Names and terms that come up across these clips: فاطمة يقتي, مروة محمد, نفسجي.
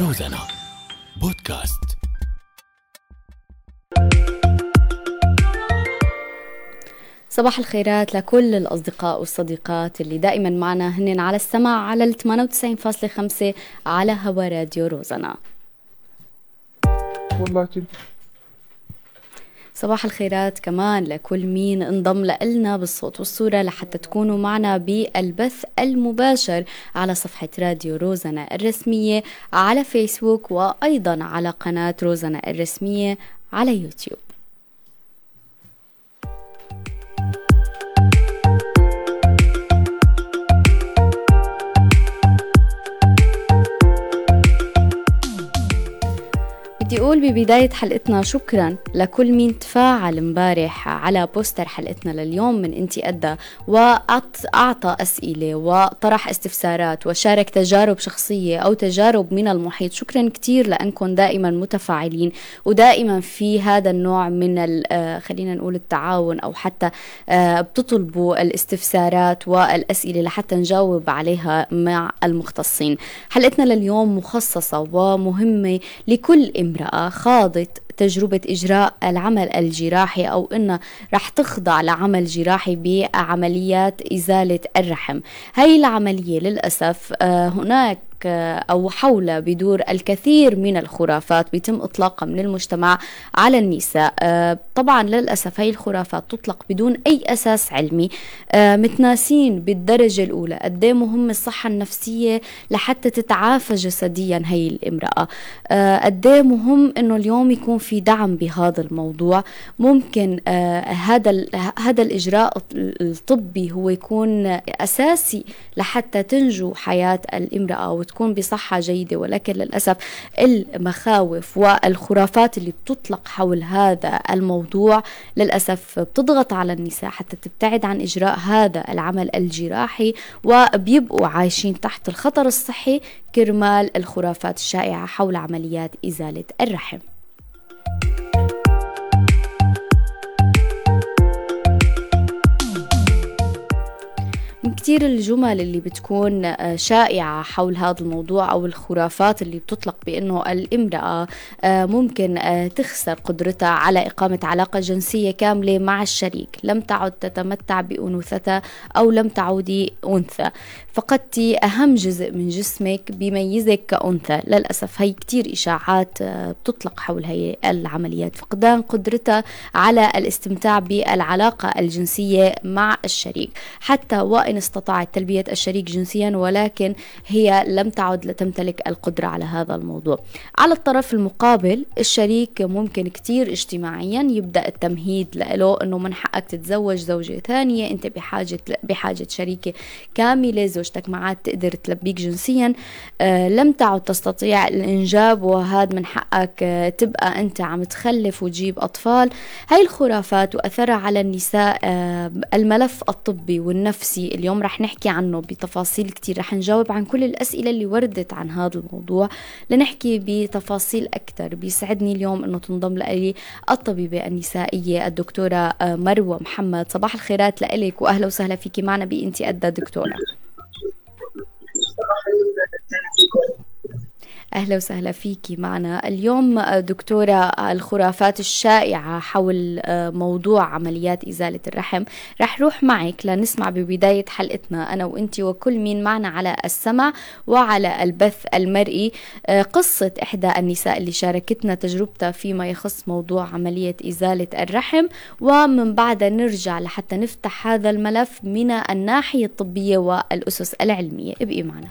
روزانا بودكاست. صباح الخيرات لكل الأصدقاء والصديقات اللي دائما معنا هنن على السماع على 98.5 على هوا راديو روزانا. والله صباح الخيرات كمان لكل مين انضم لنا بالصوت والصورة لحتى تكونوا معنا بالبث المباشر على صفحة راديو روزانا الرسمية على فيسبوك وأيضا على قناة روزانا الرسمية على يوتيوب. بدي أقول ببداية حلقتنا شكراً لكل مين تفاعل مبارح على بوستر حلقتنا لليوم من انتي أدى وأعطى أسئلة وطرح استفسارات وشارك تجارب شخصية أو تجارب من المحيط. شكراً كتير لأنكم دائماً متفاعلين ودائماً في هذا النوع من خلينا نقول التعاون أو حتى بتطلبوا الاستفسارات والأسئلة لحتى نجاوب عليها مع المختصين. حلقتنا لليوم مخصصة ومهمة لكل امرأة خاضت تجربة إجراء العمل الجراحي أو إنها رح تخضع لعمل جراحي بعمليات إزالة الرحم. هاي العملية للأسف هناك أو حول بدور الكثير من الخرافات بيتم إطلاقها من المجتمع على النساء. طبعا للأسف هاي الخرافات تطلق بدون أي أساس علمي، متناسين بالدرجة الأولى قديه مهم الصحة النفسية لحتى تتعافى جسديا هاي الامرأة، قديه مهم إنه اليوم يكون في دعم بهذا الموضوع. ممكن هذا الإجراء الطبي هو يكون أساسي لحتى تنجو حياة الامرأة وتكون بصحة جيدة، ولكن للأسف المخاوف والخرافات اللي بتطلق حول هذا الموضوع للأسف بتضغط على النساء حتى تبتعد عن إجراء هذا العمل الجراحي، وبيبقوا عايشين تحت الخطر الصحي كرمال الخرافات الشائعة حول عمليات إزالة الرحم. كثير الجمل اللي بتكون شائعة حول هذا الموضوع أو الخرافات اللي بتطلق بأنه الامرأة ممكن تخسر قدرتها على إقامة علاقة جنسية كاملة مع الشريك، لم تعد تتمتع بأنوثتها أو لم تعودي أنثى، فقدتي أهم جزء من جسمك بيميزك كأنثى. للأسف هي كتير إشاعات بتطلق حول هي العمليات، فقدان قدرتها على الاستمتاع بالعلاقة الجنسية مع الشريك، حتى وإن استطاعت تلبية الشريك جنسيا ولكن هي لم تعد تمتلك القدرة على هذا الموضوع. على الطرف المقابل الشريك ممكن كتير اجتماعيا يبدأ التمهيد له أنه من حقك تتزوج زوجة ثانية، أنت بحاجة شريكة كاملة زوجتك معها تقدر تلبيك جنسيا، لم تعد تستطيع الإنجاب وهذا من حقك تبقى أنت عم تخلف وتجيب أطفال. هاي الخرافات وأثرها على النساء الملف الطبي والنفسي اليوم رح نحكي عنه بتفاصيل كتير، رح نجاوب عن كل الأسئلة اللي وردت عن هذا الموضوع لنحكي بتفاصيل أكتر. بيسعدني اليوم أنه تنضم لي الطبيبة النسائية الدكتورة مروة محمد. صباح الخيرات لإلك وأهلا وسهلا فيكي معنا بإنتي أدى دكتورة. أهلا وسهلا فيكي معنا اليوم دكتورة. الخرافات الشائعة حول موضوع عمليات إزالة الرحم، رح روح معك لنسمع ببداية حلقتنا أنا وإنتي وكل مين معنا على السمع وعلى البث المرئي قصة إحدى النساء اللي شاركتنا تجربتها فيما يخص موضوع عملية إزالة الرحم، ومن بعدها نرجع لحتى نفتح هذا الملف من الناحية الطبية والأسس العلمية. ابقي معنا.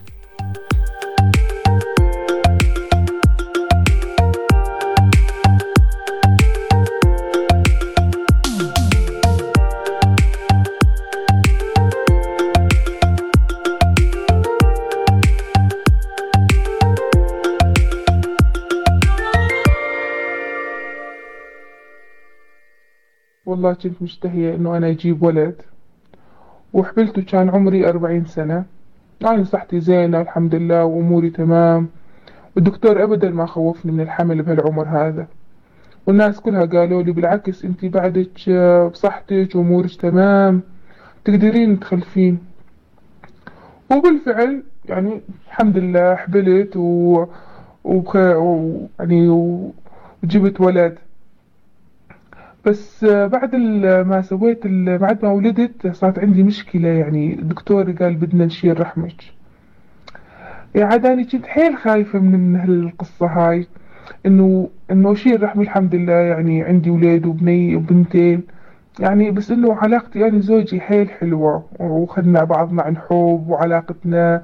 والله كنت مشتهية انه انا اجيب ولد، وحبلته كان عمري 40 سنة، يعني صحتي زينة الحمد لله واموري تمام، والدكتور ابدا ما خوفني من الحمل بهالعمر هذا، والناس كلها قالوا لي بالعكس انتي بعدك بصحتك وامورك تمام تقدرين تخلفين. وبالفعل يعني الحمد لله حبلت وجبت ولد. بس بعد ما سويت بعد ما ولدت صارت عندي مشكلة، يعني الدكتور قال بدنا نشيل رحمك. عاد أنا كنت حيل خايفة من هالقصة هاي، إنه أشيل رحمي، الحمد لله يعني عندي ولاد وبني وبنتين يعني، بس إنه علاقتي يعني زوجي حيل حلوة وخدنا بعضنا عن حب، وعلاقتنا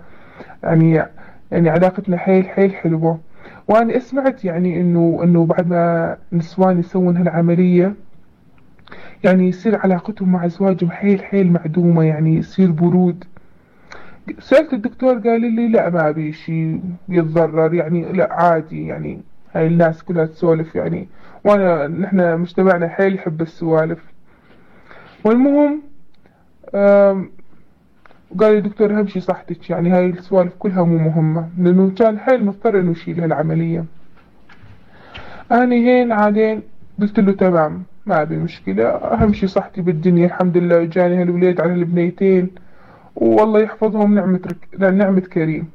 يعني علاقتنا حيل حلوة. وأنا سمعت يعني إنه بعد ما نسوان يسوون هالعملية يعني يصير علاقتهم مع أزواجهم حيل معدومة، يعني يصير برود. سألت الدكتور قال لي لا ما بي شيء يتضرر، يعني لا عادي، يعني هاي الناس كلها تسولف يعني، نحن مجتمعنا حيل يحب السوالف. والمهم قال لي الدكتور أهم شيء صحتك، يعني هاي السوالف كلها مو مهمة، لأنه كان حيل مضطر إنه يشيل هالعملية. أنا هين عادين قلت له تمام ما بي مشكلة، أهم شيء صحتي بالدنيا الحمد لله، جاني هالوليد على هالبنيتين والله يحفظهم نعمة كريم.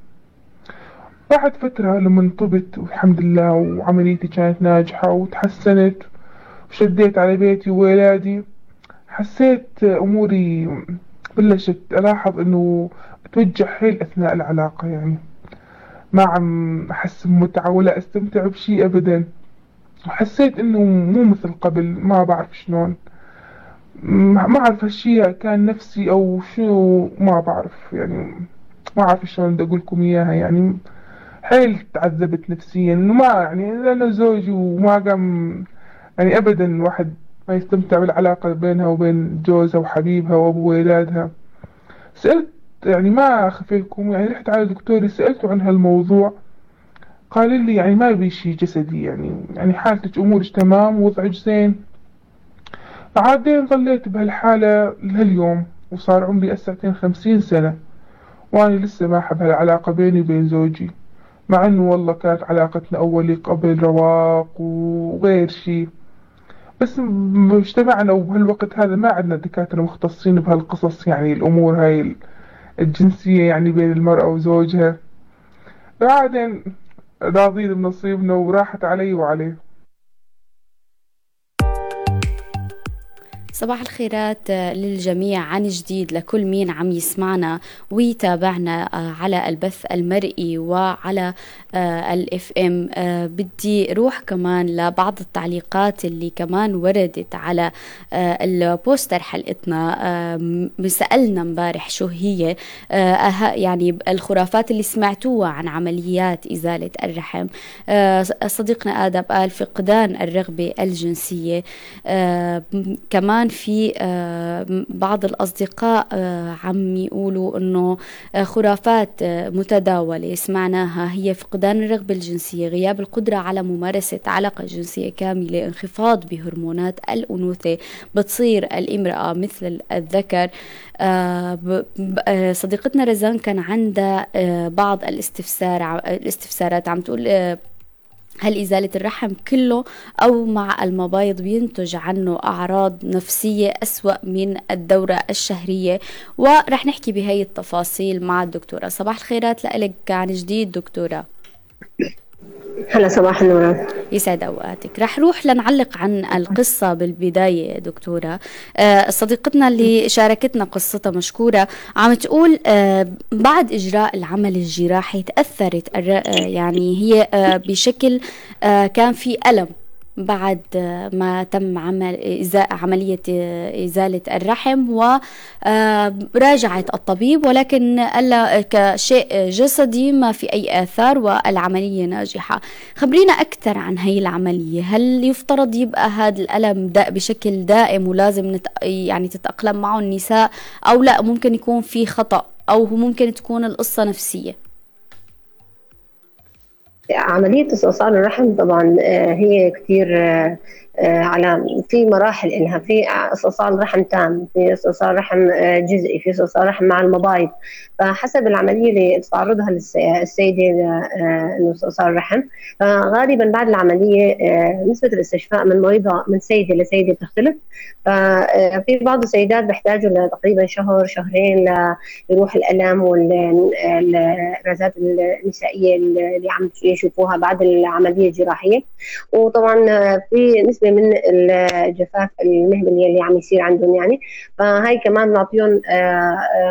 بعد فترة لما انطبت والحمد لله وعمليتي كانت ناجحة وتحسنت وشديت على بيتي وولادي، حسيت أموري بلشت ألاحظ إنه أتوجع حيل أثناء العلاقة، يعني ما عم أحس بمتعة ولا أستمتع بشي أبدا، وحسيت إنه مو مثل قبل، ما بعرف شلون، ما أعرف هالشي كان نفسي أو شنو، ما بعرف يعني، ما أعرف شلون بدي أقولكم إياها، يعني حيل تعذبت نفسيا، إنه ما يعني أنا زوجي وما قام يعني أبدا الواحد ما يستمتع بالعلاقة بينها وبين جوزها وحبيبها وأبو ولادها. سألت يعني ما أخفيكم يعني رحت على دكتوري سألته عن هالموضوع، قال لي يعني ما بي شي جسدي، يعني حالتك أمورك تمام ووضعك زين. عادين ظليت بهالحالة لهاليوم، وصار عمري أسعتين 50 سنة، وأنا لسه ما أحب هالعلاقة بيني وبين زوجي، مع إنه والله كانت علاقتنا أولي قبل رواق وغير شي، بس مجتمعنا وبهالوقت هذا ما عندنا دكاترة مختصين بهالقصص، يعني الأمور هاي الجنسية يعني بين المرأة وزوجها. بعدين راضين بنصيبنا وراحت علي وعليه. صباح الخيرات للجميع عن جديد، لكل مين عم يسمعنا ويتابعنا على البث المرئي وعلى الFM. بدي روح كمان لبعض التعليقات اللي كمان وردت على البوستر حلقتنا. سألنا مبارح شو هي يعني الخرافات اللي سمعتوها عن عمليات إزالة الرحم. صديقنا آدم قال فقدان الرغبة الجنسية. كمان في بعض الأصدقاء عم يقولوا أنه خرافات متداولة سمعناها هي فقدان الرغبة الجنسية، غياب القدرة على ممارسة علاقة جنسية كاملة، انخفاض بهرمونات الأنوثة، بتصير الإمرأة مثل الذكر. صديقتنا رزان كان عندها بعض الاستفسارات، عم تقول هل إزالة الرحم كله أو مع المبايض بينتج عنه أعراض نفسية أسوأ من الدورة الشهرية؟ ورح نحكي بهاي التفاصيل مع الدكتورة. صباح الخيرات لألك عن جديد دكتورة. هلا صباح النور، يسعد أوقاتك. رح روح لنعلق عن القصة بالبداية دكتورة. صديقتنا اللي شاركتنا قصتها مشكورة عم تقول بعد إجراء العمل الجراحي تأثرت يعني هي بشكل كان في ألم بعد ما تم عملية إزالة الرحم، وراجعت الطبيب ولكن قال كشيء جسدي ما في أي آثار والعملية ناجحة. خبرينا أكثر عن هاي العملية، هل يفترض يبقى هذا الألم بشكل دائم ولازم يعني تتأقلم معه النساء، أو لا ممكن يكون في خطأ أو ممكن تكون القصة نفسية؟ عملية استئصال الرحم طبعا هي كتير على في مراحل إلها، في استئصال رحم تام، في استئصال رحم جزئي، في استئصال رحم مع المبايض، فحسب العملية اللي تعرضها السيدة لاستئصال الرحم. فغالبا بعد العملية نسبة الاستشفاء من مريضة من سيدة لسيدة بتختلف، ففي بعض السيدات بيحتاجوا لتقريبا شهر شهرين ليروح الألم والرزات النسائية اللي عم يشوفوها بعد العملية الجراحية. وطبعا في نسبة من الجفاف المهبلي اللي عم يصير عندهم يعني، فهي كمان نعطيهم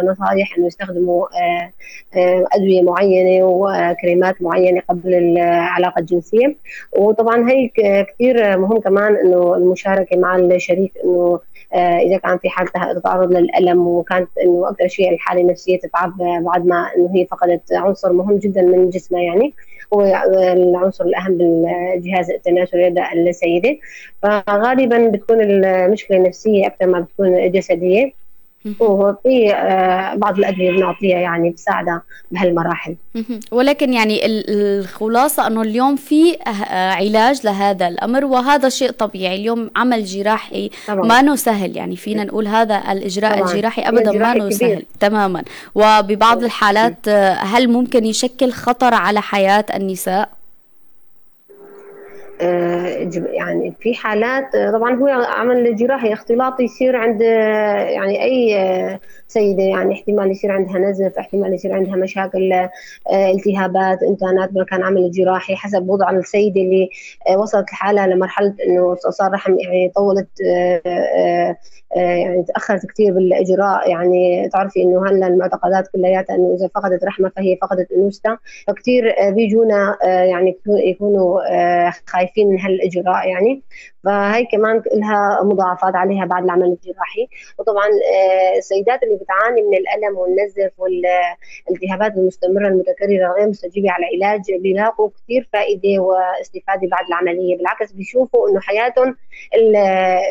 نصائح انه يستخدموا ادويه معينه وكريمات معينه قبل العلاقه الجنسيه. وطبعا هي كثير مهم كمان انه المشاركه مع الشريك، انه اذا كان في حالتها تتعرض للالم، وكانت انه اكثر شيء الحاله النفسيه تتعب بعد ما انه هي فقدت عنصر مهم جدا من جسمها يعني، هو العنصر الأهم بالجهاز التناسلي لدى السيدة. فغالباً بتكون المشكلة النفسية أكثر ما بتكون جسدية، وفي بعض الأدوية بنعطيها يعني بساعدها بهالمراحل. ولكن يعني الخلاصة أنه اليوم في علاج لهذا الأمر، وهذا شيء طبيعي. اليوم عمل جراحي ما أنه سهل، يعني فينا نقول هذا الإجراء طبعاً الجراحي أبداً ما أنه سهل تماماً، وببعض الحالات هل ممكن يشكل خطر على حياة النساء؟ يعني في حالات طبعا هو عمل جراحي اختلاطي يصير عند يعني اي سيده، يعني احتمال يصير عندها نزف، احتمال يصير عندها مشاكل التهابات انتانات مكان عمل جراحي، حسب وضع السيده اللي وصلت الحاله لمرحله انه استئصال رحم يعني طولت يعني تاخرت كثير بالاجراء. يعني تعرفي انه هلا المعتقدات كلياتها انه اذا فقدت رحمه فهي فقدت انوثتها، فكثير بيجونا يعني يكونوا خايفين من هالاجراء يعني، فهي كمان لها مضاعفات عليها بعد العمل الجراحي. وطبعا السيدات اللي بتعاني من الالم والنزف والالتهابات المستمره المتكرره غير مستجيبه على علاج بيلاقوا كثير فائده واستفاده بعد العمليه، بالعكس بيشوفوا انه حياتهم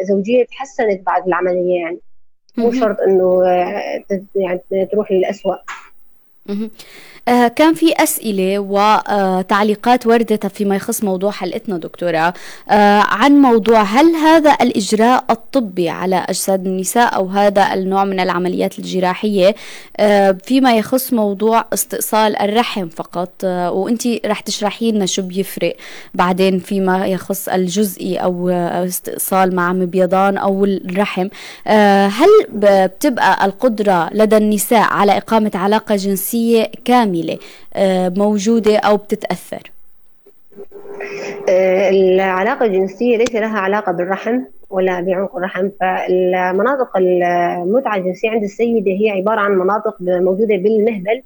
الزوجيه تحسنت بعد العمليه، يعني مو شرط انه يعني تروح للأسوأ. كان في أسئلة وتعليقات وردت فيما يخص موضوع حلقتنا دكتورة عن موضوع هل هذا الإجراء الطبي على أجساد النساء أو هذا النوع من العمليات الجراحية فيما يخص موضوع استئصال الرحم فقط، وأنتي رح تشرحي لنا شو بيفرق بعدين فيما يخص الجزئي أو استئصال مع مبيضان أو الرحم. هل بتبقى القدرة لدى النساء على إقامة علاقة جنسية كاملة موجودة أو بتتأثر؟ العلاقة الجنسية ليس لها علاقة بالرحم ولا بعنق الرحم، فالمناطق المتعة الجنسية عند السيدة هي عبارة عن مناطق موجودة بالمهبل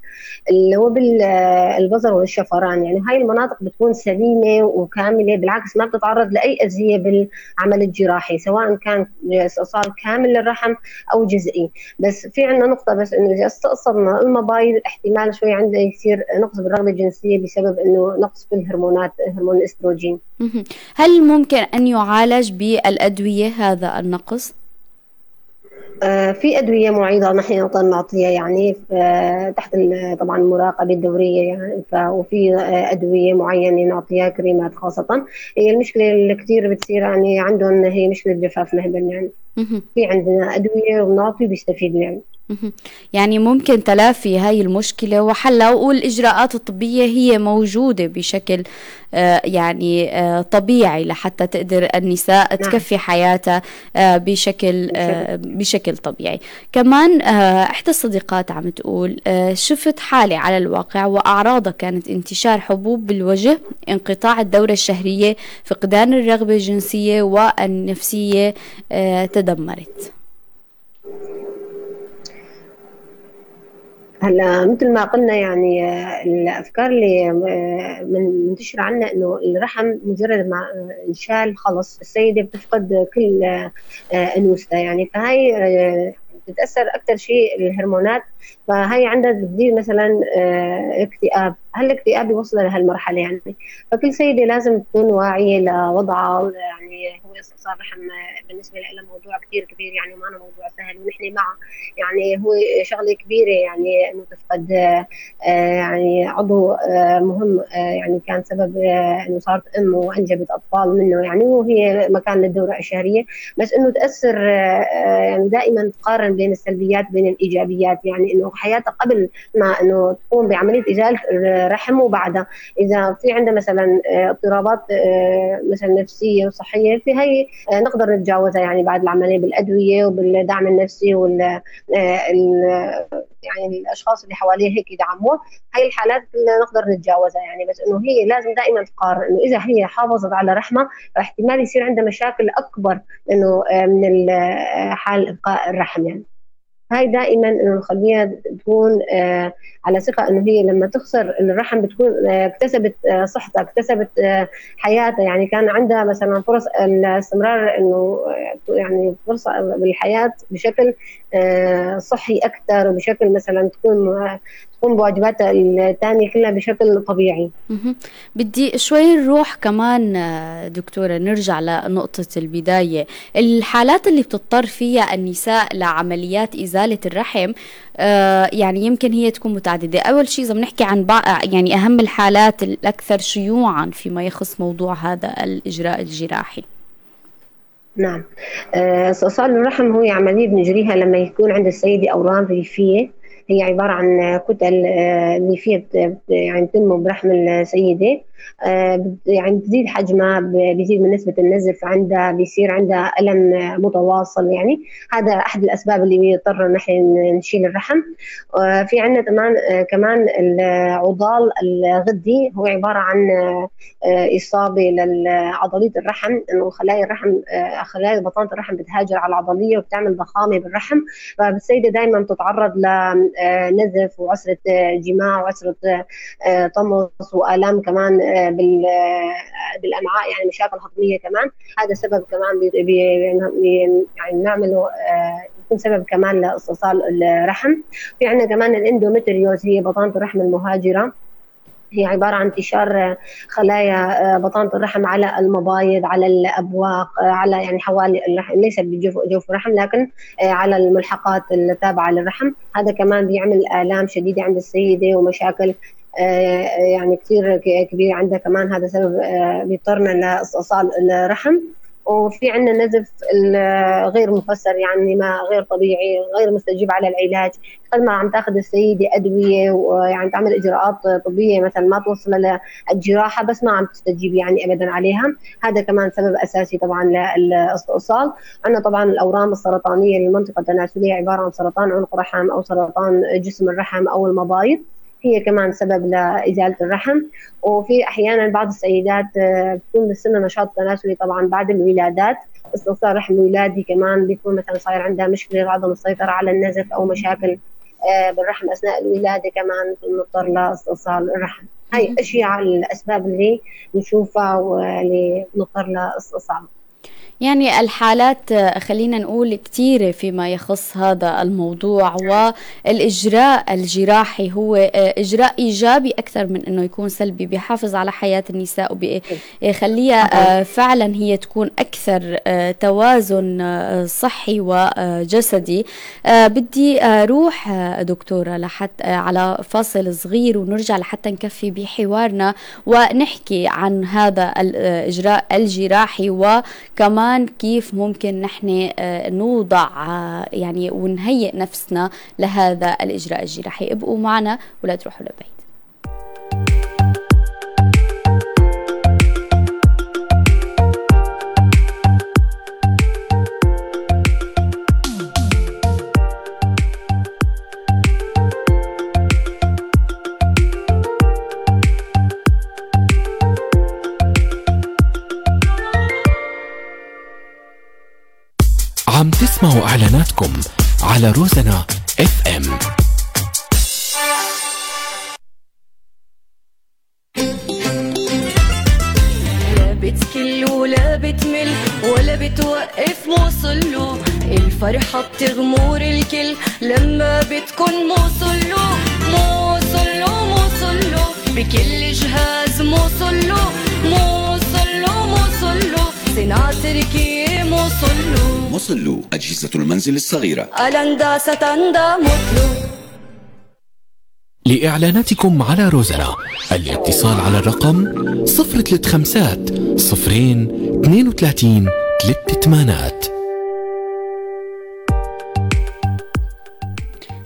اللي هو بالبظر والشفران، يعني هاي المناطق بتكون سليمة وكاملة، بالعكس ما بتتعرض لأي أذية بالعمل الجراحي سواء كان استئصال كامل للرحم أو جزئي. بس في عندنا نقطة بس إنه إذا استأصلنا المبايض احتمال شوي عنده يصير نقص بالرغبة الجنسية بسبب إنه نقص بالهرمونات، هرمون الاستروجين. هل ممكن أن يعالج بالأدوية هذا النقص؟ في أدوية معينة نحن نعطيها يعني تحت طبعا المراقبة الدورية يعني، وفي أدوية معينة نعطيها كريمات خاصة. هي المشكلة اللي كتير بتصير يعني عندهم هي مشكلة جفاف مهبل يعني، في عندنا أدوية ونعطي بيستفيد يعني. يعني ممكن تلافي هاي المشكلة وحلها، والإجراءات الطبية هي موجودة بشكل يعني طبيعي لحتى تقدر النساء تكفي حياتها بشكل طبيعي. كمان إحدى الصديقات عم تقول شفت حالي على الواقع وأعراضها كانت انتشار حبوب بالوجه، انقطاع الدورة الشهرية، فقدان الرغبة الجنسية، والنفسية تدمرت. هلا مثل ما قلنا يعني الافكار اللي منتشره عنا انه الرحم مجرد ما انشال خلص السيده بتفقد كل انوثتها يعني، فهي بتتاثر اكثر شيء الهرمونات، فهي عندها بتدير مثلا اكتئاب، هالاكتئاب يوصل لهالمرحله يعني. فكل سيده لازم تكون واعيه لوضعها يعني. هو استئصال الرحم بالنسبه لها موضوع كثير كبير يعني، ما أنا موضوع سهل ونحن معه يعني. هو شغله كبيره يعني انه تفقد يعني عضو مهم يعني، كان سبب انه صارت ام وانجبت اطفال منه يعني، وهي مكان للدوره الشهريه. بس انه تاثر يعني، دائما تقارن بين السلبيات بين الايجابيات يعني، انه حياتها قبل ما انه تقوم بعمليه ازاله الرحم وبعدها، اذا في عندها مثلا اضطرابات مثلا نفسيه وصحيه، في هي نقدر نتجاوزها يعني بعد العمليه بالادويه وبالدعم النفسي وال يعني الاشخاص اللي حواليه هيك يدعموه. هاي الحالات نقدر نتجاوزها يعني. بس انه هي لازم دائما تقارن انه اذا هي حافظت على رحمه احتمال يصير عندها مشاكل اكبر انه من حال ابقاء الرحم يعني. هاي دائما انه نخليها تكون على ثقه انه هي لما تخسر الرحم بتكون اكتسبت صحتها، اكتسبت حياتها يعني. كان عندها مثلا فرص الاستمرار انه يعني فرصه بالحياه بشكل صحي اكثر، وبشكل مثلا تقوم بواجباتها الثانيه كلها بشكل طبيعي. بدي شوي نروح كمان دكتوره، نرجع لنقطه البدايه، الحالات اللي بتضطر فيها النساء لعمليات ازاله الرحم يعني يمكن هي تكون متعدده. اول شيء اذا بنحكي عن يعني اهم الحالات الاكثر شيوعا فيما يخص موضوع هذا الاجراء الجراحي. نعم، استئصال الرحم هو عمليه بنجريها لما يكون عند السيده اورام ريفيه، هي عباره عن كتل اللي فيها يعني بتنمو برحم السيده، يعني بتزيد حجمها، بيزيد من نسبه النزف عندها، بيصير عندها الم متواصل يعني. هذا احد الاسباب اللي بيضطر نحن نشيل الرحم. في عندنا كمان العضال الغدي، هو عباره عن اصابه لعضليه الرحم، انه خلايا بطانه الرحم بتهاجر على العضليه وبتعمل ضخامه بالرحم، فالسيده دائما بتتعرض لنزف وعسره جماع وعسره طمس والام كمان بالامعاء يعني، مشاكل هضميه كمان. هذا سبب كمان يعني نعمله يكون سبب كمان لاستئصال الرحم. في عندنا كمان الاندوميتريوز، هي بطانه الرحم المهاجره، هي عبارة عن انتشار خلايا بطانة الرحم على المبايض، على الأبواق، على يعني حوالي الرحم، ليس بجوف الرحم لكن على الملحقات التابعة للرحم. هذا كمان بيعمل آلام شديدة عند السيدة ومشاكل يعني كثير كبيرة عندها كمان. هذا سبب بيضطرنا لاستئصال الرحم. وفي عندنا نزف غير مفسر يعني، ما غير طبيعي، غير مستجيب على العلاج. قد ما عم تاخذ السيده ادويه ويعني تعمل اجراءات طبيه مثلا ما توصل للجراحه، بس ما عم تستجيب يعني ابدا عليها. هذا كمان سبب اساسي طبعا للاستئصال. عندنا طبعا الاورام السرطانيه للمنطقه التناسليه، عباره عن سرطان عنق رحم او سرطان جسم الرحم او المبايض، هي كمان سبب لإزالة الرحم. وفي أحيانا بعض السيدات بتكون بالسنة نشاط تناسلي طبعا بعد الولادات، استئصال رحم ولادي كمان بيكون مثلا صاير عندها مشكلة عدم السيطرة على النزف أو مشاكل بالرحم أثناء الولادة، كمان بنضطر لاستئصال الرحم. هاي أشياء الأسباب اللي نشوفها واللي بنضطر لاستئصال يعني. الحالات خلينا نقول كتيرة فيما يخص هذا الموضوع، والإجراء الجراحي هو إجراء إيجابي أكثر من أنه يكون سلبي، بيحافظ على حياة النساء وبيخليها فعلا هي تكون أكثر توازن صحي وجسدي. بدي أروح دكتورة لحتى على فاصل صغير ونرجع لحتى نكفي بحوارنا ونحكي عن هذا الإجراء الجراحي، وكمان كيف ممكن نحن نوضع يعني ونهيئ نفسنا لهذا الإجراء الجراحي. ابقوا معنا ولا تروحوا لبعيد. عم تسمعوا اعلاناتكم على روزنا اف ام. لا بتكل ولا بتمل ولا بتوقف موصله، الفرحه بتغمر الكل لما بتكون موصله موصله موصله، بكل جهاز موصله صناعة تركي موصله أجهزة المنزل الصغيرة ألندا ستندا موصله. لإعلاناتكم على روزانا الاتصال على الرقم 035 0232 38.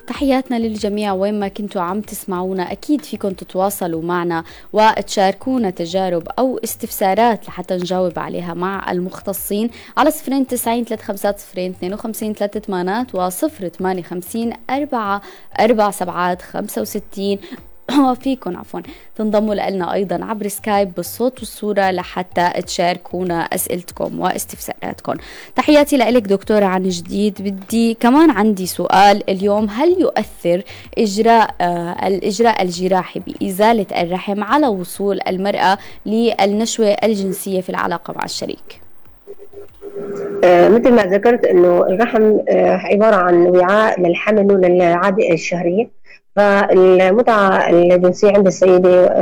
تحياتنا للجميع وين ما كنتوا عم تسمعونا، أكيد فيكم تتواصلوا معنا وتشاركونا تجارب أو استفسارات لحتى نجاوب عليها مع المختصين على 090 350 0252 388 و0850 44765. وفيكم تنضموا لنا أيضا عبر سكايب بالصوت والصورة لحتى تشاركونا أسئلتكم واستفساراتكم. تحياتي لك دكتورة عن جديد. بدي كمان عندي سؤال اليوم، هل يؤثر الإجراء الجراحي بإزالة الرحم على وصول المرأة للنشوة الجنسية في العلاقة مع الشريك؟ مثل ما ذكرت أنه الرحم عبارة عن وعاء للحمل وللعادة الشهرية، فالمتعة الجنسية عند السيدة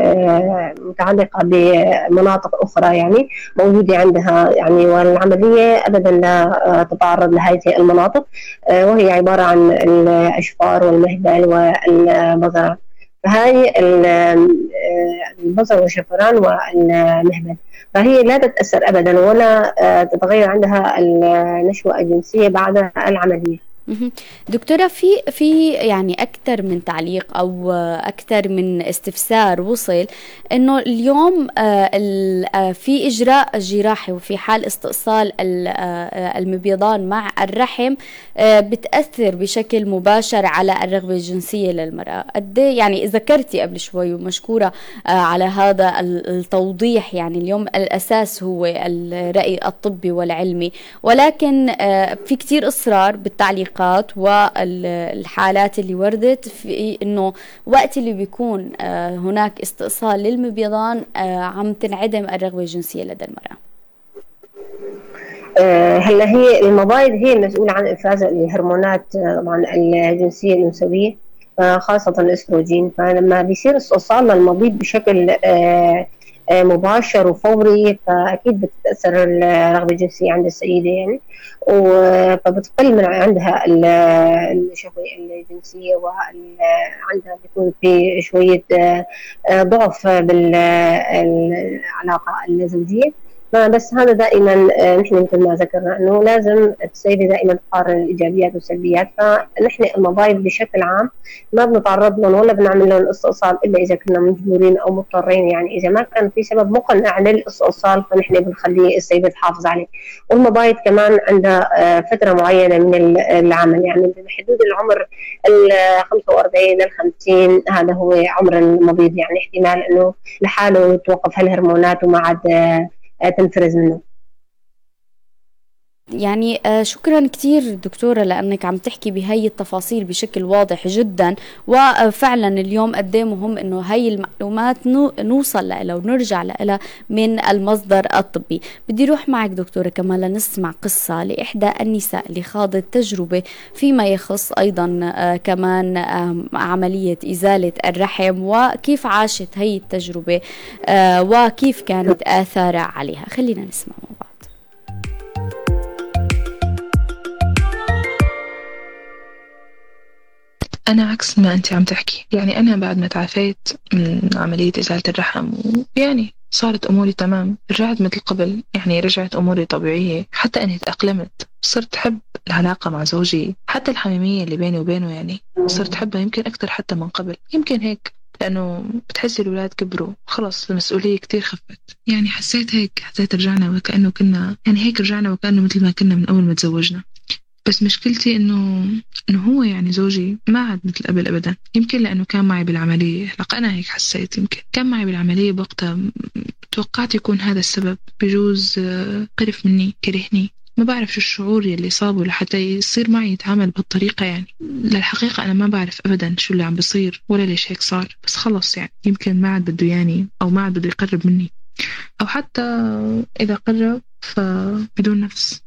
متعلقة بمناطق أخرى يعني موجودة عندها يعني، والعملية أبدا لا تتعرض لهذه المناطق، وهي عبارة عن الأشفار والمهبل والبظرة. فهي البظرة والشفران والمهبل فهي لا تتأثر أبدا ولا تتغير عندها النشوة الجنسية بعد العملية. دكتورة، في يعني أكثر من تعليق أو أكثر من استفسار وصل إنه اليوم في إجراء جراحي وفي حال استئصال المبيضان مع الرحم بتأثر بشكل مباشر على الرغبة الجنسية للمرأة. قد يعني ذكرتي قبل شوي ومشكورة على هذا التوضيح، يعني اليوم الأساس هو الرأي الطبي والعلمي، ولكن في كتير إصرار بالتعليق والحالات اللي وردت في انه وقت اللي بيكون هناك استئصال للمبيضان عم تنعدم الرغبة الجنسية لدى المرأة. هلا هي المبايض هي المسؤولة عن افراز الهرمونات طبعا الجنسية الانثوية خاصة الاستروجين، فلما بيصير استئصال للمبيض بشكل مباشر وفوري فأكيد بتتأثر الرغبة الجنسية عند السيدة يعني، فبتقل من عندها الشهوة الجنسية وعندها بيكون في شوية ضعف بالعلاقة الزوجية. بس هذا دائما نحن مثل ما ذكرنا أنه لازم السيدة دائما تقارن الإيجابيات والسلبيات، فنحن المبايض بشكل عام ما بنتعرض لهم ولا بنعمل لهم استئصال إلا إذا كنا مجبورين أو مضطرين، يعني إذا ما كان في سبب مقنع للاستئصال فنحن بنخلي السيدة تحافظ عليه. والمبايض كمان عندها فترة معينة من العمل، يعني بحدود العمر 45 إلى 50 هذا هو عمر المبيض، يعني احتمال أنه لحاله توقف هالهرمونات وما عاد تنفرز منه. يعني شكرا كتير دكتورة لأنك عم تحكي بهاي التفاصيل بشكل واضح جدا، وفعلا اليوم قديه مهم انه هاي المعلومات نوصل لها ونرجع لها من المصدر الطبي. بدي روح معك دكتورة كمان لنسمع قصة لإحدى النساء اللي خاضت تجربة فيما يخص أيضا كمان عملية إزالة الرحم وكيف عاشت هاي التجربة وكيف كانت آثارها عليها. خلينا نسمع مع بعض. أنا عكس ما أنت عم تحكي، يعني أنا بعد ما تعافيت من عملية إزالة الرحم يعني صارت أموري تمام، رجعت مثل قبل، يعني رجعت أموري طبيعية، حتى أني تأقلمت صرت أحب العلاقة مع زوجي، حتى الحميمية اللي بيني وبينه يعني صرت أحبها يمكن أكتر حتى من قبل، يمكن هيك لأنه بتحسي الولاد كبروا خلص المسؤولية كتير خفت، يعني حسيت هيك، حسيت رجعنا وكأنه كنا يعني هيك رجعنا وكأنه مثل ما كنا من أول ما تزوجنا. بس مشكلتي إنه هو يعني زوجي ما عاد مثل قبل أبدا، يمكن لأنه كان معي بالعملية، لقد أنا هيك حسيت يمكن كان معي بالعملية بوقتها، توقعت يكون هذا السبب، بجوز قرف مني، كرهني، ما بعرف شو الشعور يلي صابه لحتى يصير معي يتعامل بالطريقة يعني. للحقيقة أنا ما بعرف أبدا شو اللي عم بصير ولا ليش هيك صار، بس خلص يعني يمكن ما عاد بده ياني أو ما عاد بده يقرب مني، أو حتى إذا قرب فبدون نفس.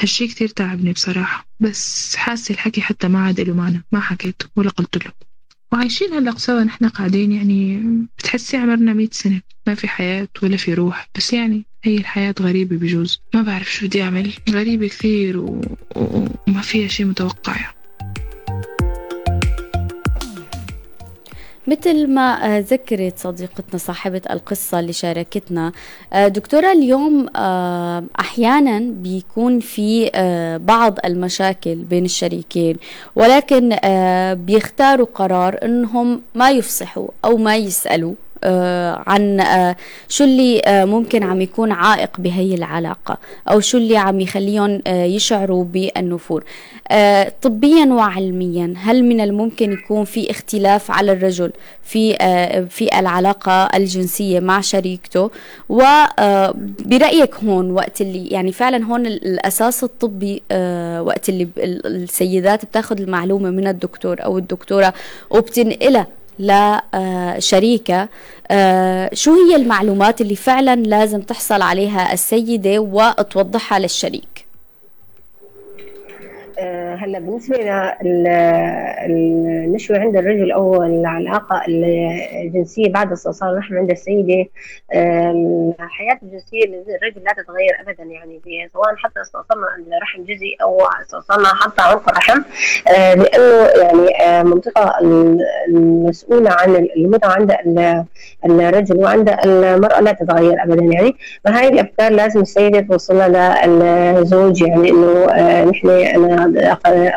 هالشي كتير تعبني بصراحة، بس حاسة الحكي حتى ما عاد له معنى، ما حكيت ولا قلت له، وعايشين هلق سوا نحن قاعدين، يعني بتحسي عمرنا 100 سنة، ما في حياة ولا في روح، بس يعني هي الحياة غريبة بجوز، ما بعرف شو بدي أعمل، غريبة كثير وما فيها شيء متوقع. مثل ما ذكرت صديقتنا صاحبة القصة اللي شاركتنا دكتورة اليوم، أحيانا بيكون في بعض المشاكل بين الشريكين، ولكن بيختاروا قرار أنهم ما يفصحوا أو ما يسألوا عن شو اللي ممكن عم يكون عائق بهي العلاقة، أو شو اللي عم يخليهم يشعروا بالنفور. طبيا وعلميا هل من الممكن يكون في اختلاف على الرجل في العلاقة الجنسية مع شريكته؟ وبرأيك هون وقت اللي يعني فعلا هون الأساس الطبي، وقت اللي السيدات بتاخد المعلومة من الدكتور أو الدكتورة وبتنقلها لشريكة، شو هي المعلومات اللي فعلا لازم تحصل عليها السيدة وتوضحها للشريك؟ هلا بالنسبة للنشوة عند الرجل أو العلاقة الجنسية بعد استئصال الرحم عند السيدة، الحياة الجنسية للرجل لا تتغير أبدا، يعني سواء حتى استأصلنا الرحم جزئي أو استأصلنا حتى عنق رحم، لأنه يعني منطقة المسؤولة عن المتعة عند الرجل وعند المرأة لا تتغير أبدا. يعني فهذه الأفكار لازم السيدة توصلها للزوج، يعني إنه أنا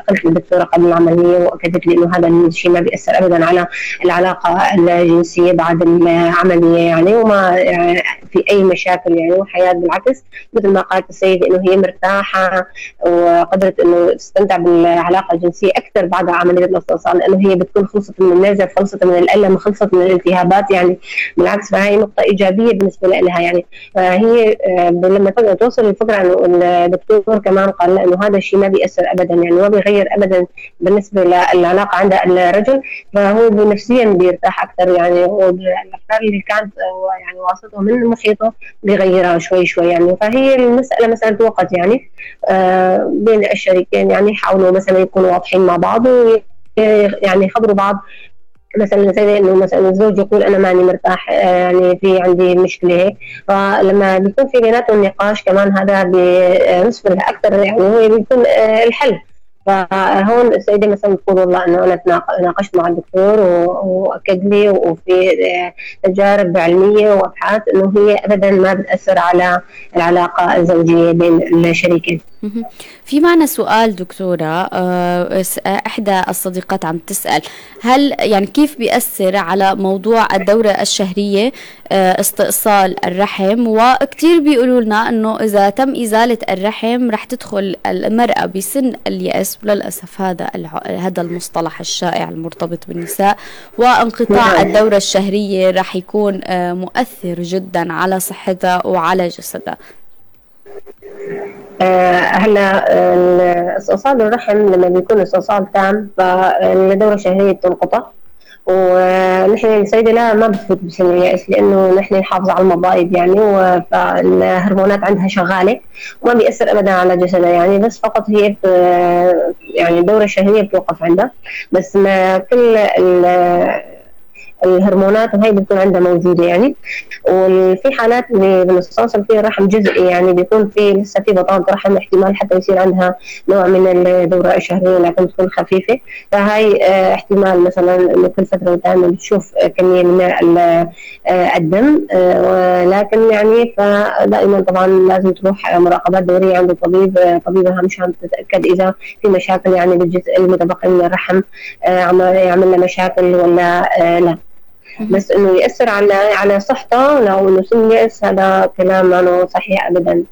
قلت للدكتورة قبل العملية وأكدت لي إنه هذا الشيء ما بيأثر أبدا على العلاقة الجنسية بعد العملية، يعني وما في أي مشاكل، يعني والحياة بالعكس مثل ما قالت السيدة إنه هي مرتاحة وقدرت إنه تستمتع بالعلاقة الجنسية أكثر بعد عملية الاستئصال، لأنه هي بتكون خلصت من النزف، خلصت من الألم، خلصت من الالتهابات، يعني بالعكس فهي نقطة إيجابية بالنسبة لها. يعني هي لما توصل الفكرة إنه الدكتور كمان قال إنه هذا الشيء ما بيأثر أبدا، يعني ما بيغير أبدا بالنسبة للعلاقة عند الرجل، فهو نفسيا بيرتاح أكثر، يعني الأفكار اللي كانت يعني واصلته من محيطه بيغيرها شوي شوي. يعني فهي المسألة مسألة وقت، يعني بين الشريكين يعني يحاولوا مثلا يكونوا واضحين مع بعض، يعني يخبروا بعض، مثلا زي انه مثلا الزوج يقول انا ماني مرتاح، يعني في عندي مشكله هيك، فلما بيكون في بيناتهم نقاش كمان هذا بيسهل اكثر، يعني هو بيكون الحل. فهون السيدة مثلا تقول والله انه انا تناقشت مع الدكتور واكد لي وفي تجارب علميه وابحاث انه هي ابدا ما بتاثر على العلاقه الزوجيه بين الشريكين. في معنا سؤال دكتورة، إحدى الصديقات عم تسأل هل يعني كيف بيأثر على موضوع الدورة الشهرية استئصال الرحم، وكتير بيقولوا لنا أنه إذا تم إزالة الرحم رح تدخل المرأة بسن اليأس، وللأسف هذا المصطلح الشائع المرتبط بالنساء، وانقطاع الدورة الشهرية رح يكون مؤثر جدا على صحتها وعلى جسدها. هلا استئصال الرحم لما بيكون استئصال تام فالدورة الشهرية بتنقطع، ونحن السيدة لا ما بتفوت بسن اليأس، لأنه نحن نحافظ على المبايض، يعني فالهرمونات عندها شغالة وما بيأثر أبدا على جسدها، يعني بس فقط هي يعني الدورة الشهرية بتوقف عندها، بس ما كل الهرمونات وهي بتكون عندها موجودة. يعني وفي حالات اللي بنستأصل فيها رحم جزئي، يعني بيكون في لسه في بطانة رحم، احتمال حتى يصير عندها نوع من الدورة الشهرية لكن تكون خفيفة، فهي احتمال مثلا كل فترة والتانية بتشوف كمية من الدم، ولكن يعني فدائما طبعا لازم تروح مراقبات دورية عند طبيبها مشان تتأكد إذا في مشاكل يعني بالجزء المتبقي من الرحم عملنا مشاكل ولا لا. بس انه يأثر على صحته لو انه سن اليأس هذا كلام ما صحيح ابدا.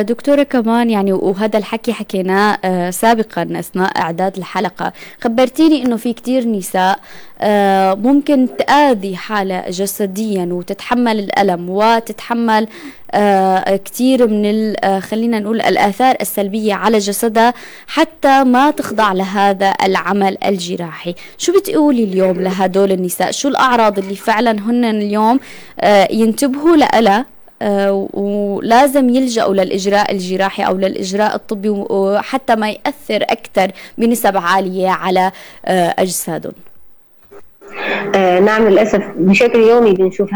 دكتورة كمان يعني وهذا الحكي حكيناه سابقا أثناء إعداد الحلقة، خبرتيني أنه في كتير نساء ممكن تآذي حالة جسديا وتتحمل الألم وتتحمل كتير من خلينا نقول الآثار السلبية على جسدها حتى ما تخضع لهذا العمل الجراحي. شو بتقولي اليوم لهدول النساء؟ شو الأعراض اللي فعلا هن اليوم ينتبهوا لها ولازم يلجأوا للإجراء الجراحي أو للإجراء الطبي حتى ما يأثر أكثر بنسب عالية على أجسادهم؟ نعم للأسف بشكل يومي بنشوف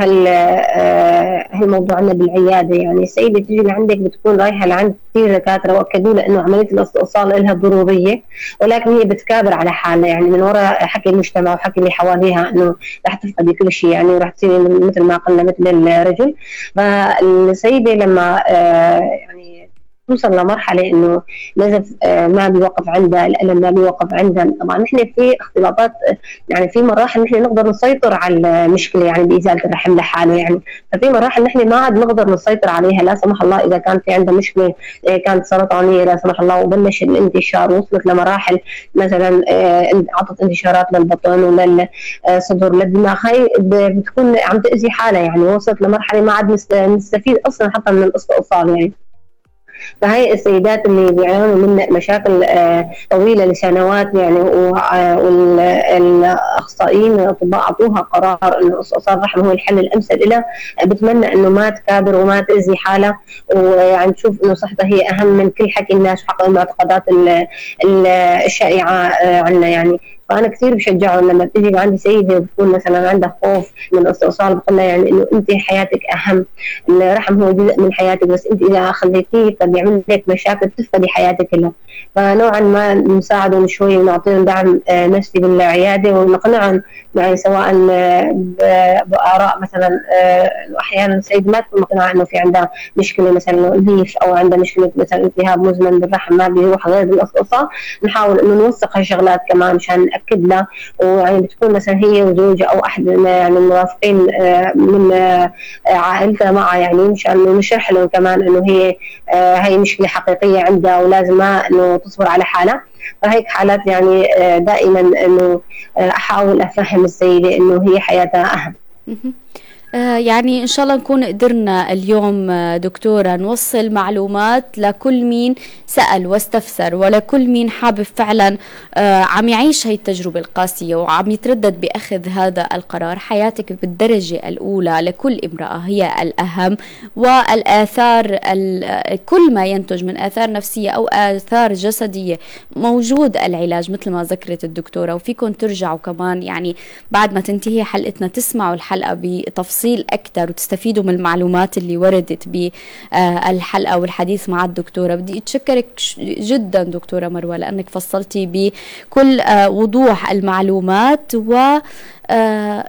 هالموضوع عندنا بالعيادة. يعني السيدة بتيجي لعندك بتكون رايحة لعند كثير دكاترة وأكدوا لها إنه عملية الاستئصال لها ضرورية، ولكن هي بتكابر على حالها يعني من وراء حكي المجتمع وحكي اللي حواليها إنه رح تفقد كل شيء يعني ورح تصير مثل ما قلنا مثل الرجل. فالسيدة لما يعني توصل لمرحلة إنه للأسف ما بيوقف عندها الألم، ما بيوقف عندها. طبعا نحن في اختلاطات يعني في مراحل نحن نقدر نسيطر على المشكلة يعني بإزالة الرحم لحاله يعني، ففي مراحل نحن ما عاد نقدر نسيطر عليها. لا سمح الله إذا كان في عندها مشكلة كانت سرطانية لا سمح الله وبلش الانتشار وصلت لمراحل مثلا عطت انتشارات للبطن وللصدر للدماغ، هي بتكون عم تأذي حالها يعني وصلت لمرحلة ما عاد نستفيد أصلا حتى من الاستئصال يعني. فهي السيدات اللي بيعانوا من مشاكل طويلة لسنوات يعني، والأخصائيين الأطباء أعطوها قرار إنه استئصال الرحم هو الحل الأمثل لها. بتمنى إنه ما تكابر وما تأذي حالها، ويعني تشوف إنه صحتها هي أهم من كل حكي الناس وحق المعتقدات الشائعة عنا يعني. فأنا كثير بشجعهم لما بتيجي عندي سيدة بتكون مثلا عندها خوف من الاستئصال بقول لها يعني إنه أنت حياتك أهم، الرحم هو جزء من حياتك بس أنت إذا خليتيه فبيعمل لك مشاكل بتفقدي حياتك كلها. فنوعا ما نساعدهم شوي ونعطيهم دعم نفسي بالعيادة ونقنعهم يعني سواء بآراء مثلا. أحيانا السيدة ما تكون مقنعة إنه في عندها مشكلة مثلا نزيف أو عندها مشكلة مثلا التهاب مزمن بالرحم ما بيروح غير بالاستئصال، نحاول إنه نوثق هالشغلات كمان مشان نأكد لها. ويعني بتكون مثلا هي وزوجها أو أحد يعني المرافقين من عائلتها معها يعني مشان نشرح لهم كمان إنه هي مشكلة حقيقية عندها ولازم ما إنه تصبر على حالها. فهيك حالات يعني دائما إنه أحاول أفهم السيدة إنه هي حياتها أهم. يعني إن شاء الله نكون قدرنا اليوم دكتورة نوصل معلومات لكل مين سأل واستفسر ولكل مين حابب فعلا عم يعيش هاي التجربة القاسية وعم يتردد بأخذ هذا القرار. حياتك بالدرجة الأولى لكل امرأة هي الأهم، والآثار كل ما ينتج من آثار نفسية أو آثار جسدية موجود العلاج مثل ما ذكرت الدكتورة. وفيكم ترجعوا كمان يعني بعد ما تنتهي حلقتنا تسمعوا الحلقة بتفصيل أكثر وتستفيدوا من المعلومات اللي وردت بالحلقة والحديث مع الدكتورة. بدي أتشكرك جدا دكتورة مروة لأنك فصلتي بكل وضوح المعلومات، و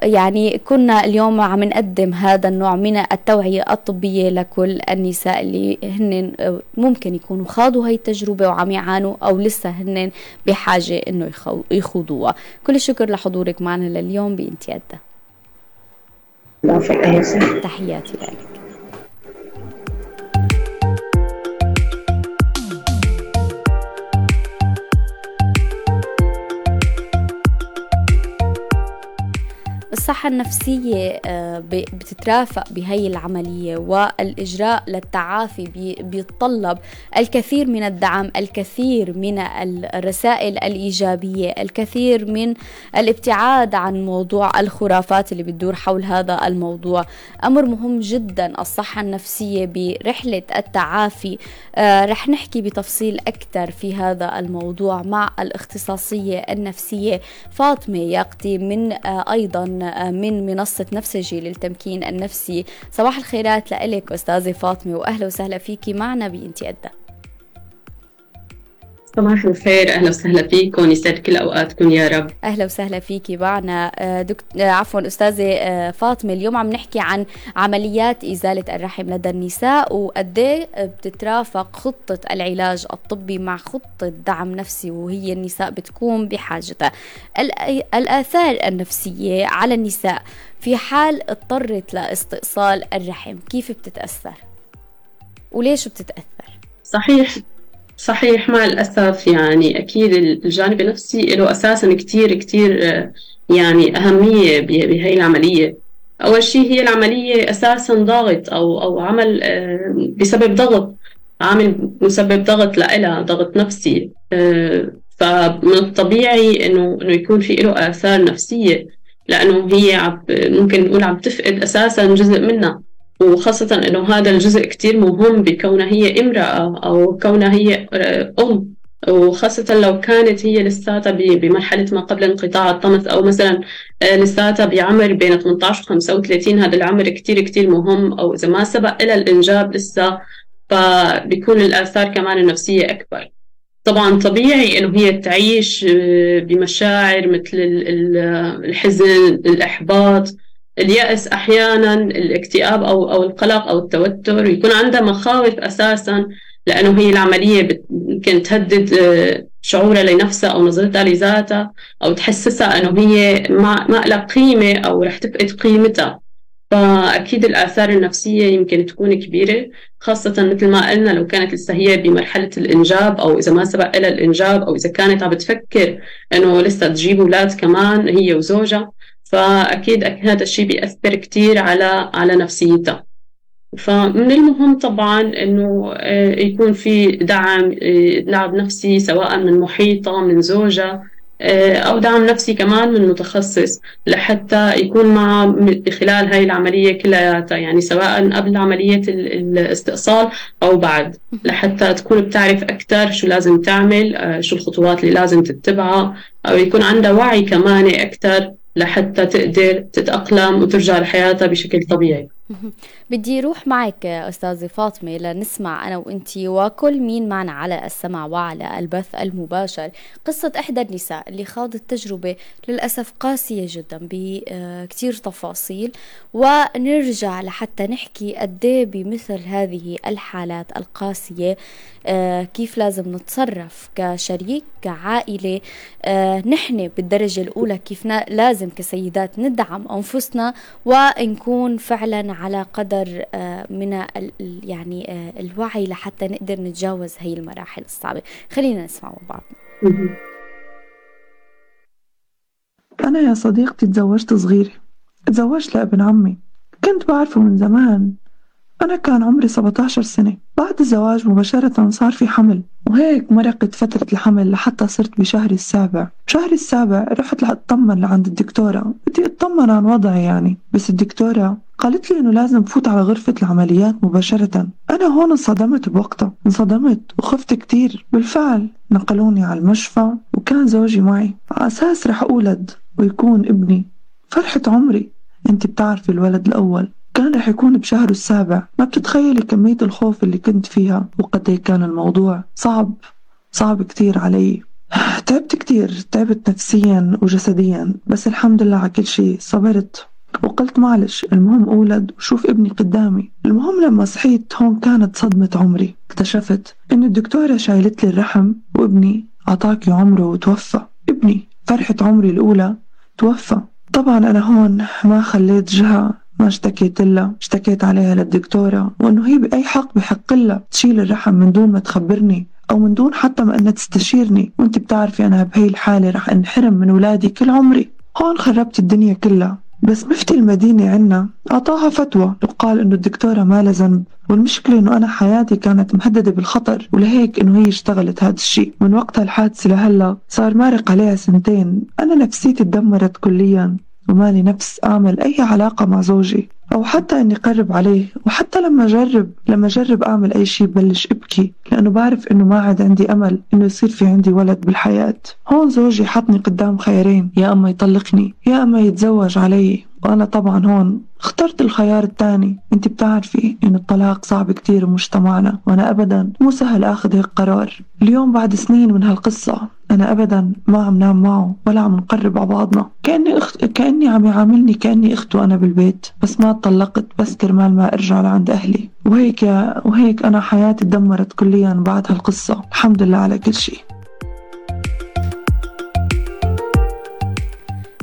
يعني كنا اليوم عم نقدم هذا النوع من التوعية الطبية لكل النساء اللي هن ممكن يكونوا خاضوا هاي التجربة وعم يعانوا أو لسه هن بحاجة إنه يخوضوها. كل الشكر لحضورك معنا لليوم بإنتيادة. تحياتي لك. الصحة النفسية بتترافق بهي العملية، والإجراء للتعافي بيتطلب الكثير من الدعم، الكثير من الرسائل الإيجابية، الكثير من الابتعاد عن موضوع الخرافات اللي بتدور حول هذا الموضوع. أمر مهم جدا الصحة النفسية برحلة التعافي. رح نحكي بتفصيل أكثر في هذا الموضوع مع الاختصاصية النفسية فاطمة يقتي من أيضا من منصة نفسجي للتمكين النفسي. صباح الخيرات لإلك أستاذة فاطمة وأهلا وسهلا فيكي معنا بإنتيادة. صباح الخير، أهلا وسهلا فيكم، يسعد كل أوقاتكم يا رب. أهلا وسهلا فيكي معنا عفوا أستاذة فاطمة. اليوم عم نحكي عن عمليات إزالة الرحم لدى النساء وقديه بتترافق خطة العلاج الطبي مع خطة دعم نفسي وهي النساء بتكون بحاجتها. الآثار النفسية على النساء في حال اضطرت لاستئصال الرحم كيف بتتأثر وليش بتتأثر؟ صحيح مع الأسف يعني أكيد الجانب النفسي له أساساً كتير يعني أهمية بهاي العملية. أول شيء هي العملية أساساً ضغط أو عمل بسبب ضغط، عامل مسبب ضغط لإلها، ضغط نفسي، فمن الطبيعي إنه يكون في له آثار نفسية لأنه هي ممكن نقول عم تفقد أساساً جزء منها، وخاصة إنه هذا الجزء كتير مهم بكونها هي امرأة أو كونها هي أم وخاصة لو كانت هي لساتها بمرحلة ما قبل انقطاع الطمس، أو مثلا لساتها بعمر بين 18 و 35، هذا العمر كتير كتير مهم، أو إذا ما سبق إلى الإنجاب لسه، فبيكون الآثار كمان النفسية أكبر. طبعا طبيعي إنه هي تعيش بمشاعر مثل الحزن، الإحباط، اليأس، أحيانا الاكتئاب أو القلق أو التوتر، ويكون عندها مخاوف أساسا، لأنه هي العملية ممكن تهدد شعورها لنفسها أو نظرتها لذاتها، أو تحسسها أنه هي ما لها قيمة أو رح تفقد قيمتها. فأكيد الآثار النفسية يمكن تكون كبيرة، خاصة مثل ما قلنا لو كانت لسه هي بمرحلة الإنجاب، أو إذا ما سبق إلى الإنجاب، أو إذا كانت عم بتفكر أنه لسه تجيب أولاد كمان هي وزوجها، فأكيد هذا الشيء بيأثر كتير على نفسيتها. فمن المهم طبعاً إنه يكون في دعم نفسي، سواء من محيطة، من زوجة، أو دعم نفسي كمان من متخصص، لحتى يكون معه خلال هاي العملية كلها، يعني سواء قبل عملية الاستئصال أو بعد، لحتى تكون بتعرف أكتر شو لازم تعمل، شو الخطوات اللي لازم تتبعها، أو يكون عندها وعي كمان أكتر لحتى تقدر تتأقلم وترجع لحياتها بشكل طبيعي. بدي روح معك أستاذة فاطمة لنسمع أنا وإنتي وكل مين معنا على السمع وعلى البث المباشر قصة إحدى النساء اللي خاضت تجربة للأسف قاسية جدا بكتير تفاصيل، ونرجع لحتى نحكي قديه بمثل هذه الحالات القاسية كيف لازم نتصرف كشريك، كعائلة، نحن بالدرجة الأولى كيف لازم كسيدات ندعم أنفسنا ونكون فعلا على قدر من يعني الوعي لحتى نقدر نتجاوز هاي المراحل الصعبة. خلينا نسمع مع بعض. أنا يا صديقتي تزوجت صغيرة، تزوجت لابن عمي كنت بعرفه من زمان، أنا كان عمري 17 سنة. بعد الزواج مباشرة صار في حمل، وهيك مرقت فترة الحمل لحتى صرت بشهر السابع رحت لأطمن لعند الدكتورة، بدي أطمن عن وضعي يعني، بس الدكتورة قالت لي إنه لازم فوت على غرفة العمليات مباشرة. أنا هون انصدمت بوقتها، وخفت كتير. بالفعل نقلوني على المشفى، وكان زوجي معي على أساس رح أولد ويكون ابني فرحة عمري. أنت بتعرفي الولد الأول كان رح يكون بشهره السابع، ما بتتخيلي كمية الخوف اللي كنت فيها، وقد كان الموضوع صعب كتير علي. تعبت كتير، تعبت نفسيا وجسديا، بس الحمد لله على كل شيء صبرت وقلت معلش المهم أولد وشوف ابني قدامي. المهم لما صحيت هون كانت صدمة عمري، اكتشفت إن الدكتورة شايلت لي الرحم وابني أعطاكي عمره وتوفى، ابني فرحة عمري الأولى توفى. طبعا أنا هون ما خليت جهة، ما اشتكيت لها، اشتكيت عليها للدكتورة، وانه هي بأي حق بحق لها تشيل الرحم من دون ما تخبرني او من دون حتى ما انها تستشيرني، وانت بتعرفي انا بهي الحالة رح انحرم من ولادي كل عمري. هون خربت الدنيا كلها. بس مفتي المدينة عنا اعطاها فتوى وقال انه الدكتورة ما لها ذنب، والمشكلة انه انا حياتي كانت مهددة بالخطر، ولهيك انه هي اشتغلت هذا الشيء. من وقتها الحادثة لهلا صار مارق عليها 2 سنين. انا نفسيتي تدمرت كليا، ومالي نفس أعمل أي علاقة مع زوجي أو حتى أني قرب عليه، وحتى لما أجرب أعمل أي شيء بلش أبكي، لأنه بعرف أنه ما عاد عندي أمل أنه يصير في عندي ولد بالحياة. هون زوجي حطني قدام خيارين، يا أما يطلقني يا أما يتزوج علي، وأنا طبعا هون اخترت الخيار الثاني. أنت بتعرفي أن الطلاق صعب كتير بمجتمعنا، وأنا أبدا مو سهل أخذ هيك قرار. اليوم بعد سنين من هالقصة أنا أبدا ما عم نام معه ولا عم نقرب على بعضنا، كأني عم يعاملني كأني أخته أنا بالبيت، بس ما اتطلقت بس كرمال ما أرجع لعند أهلي. وهيك أنا حياتي تدمرت كليا بعد هالقصة. الحمد لله على كل شيء.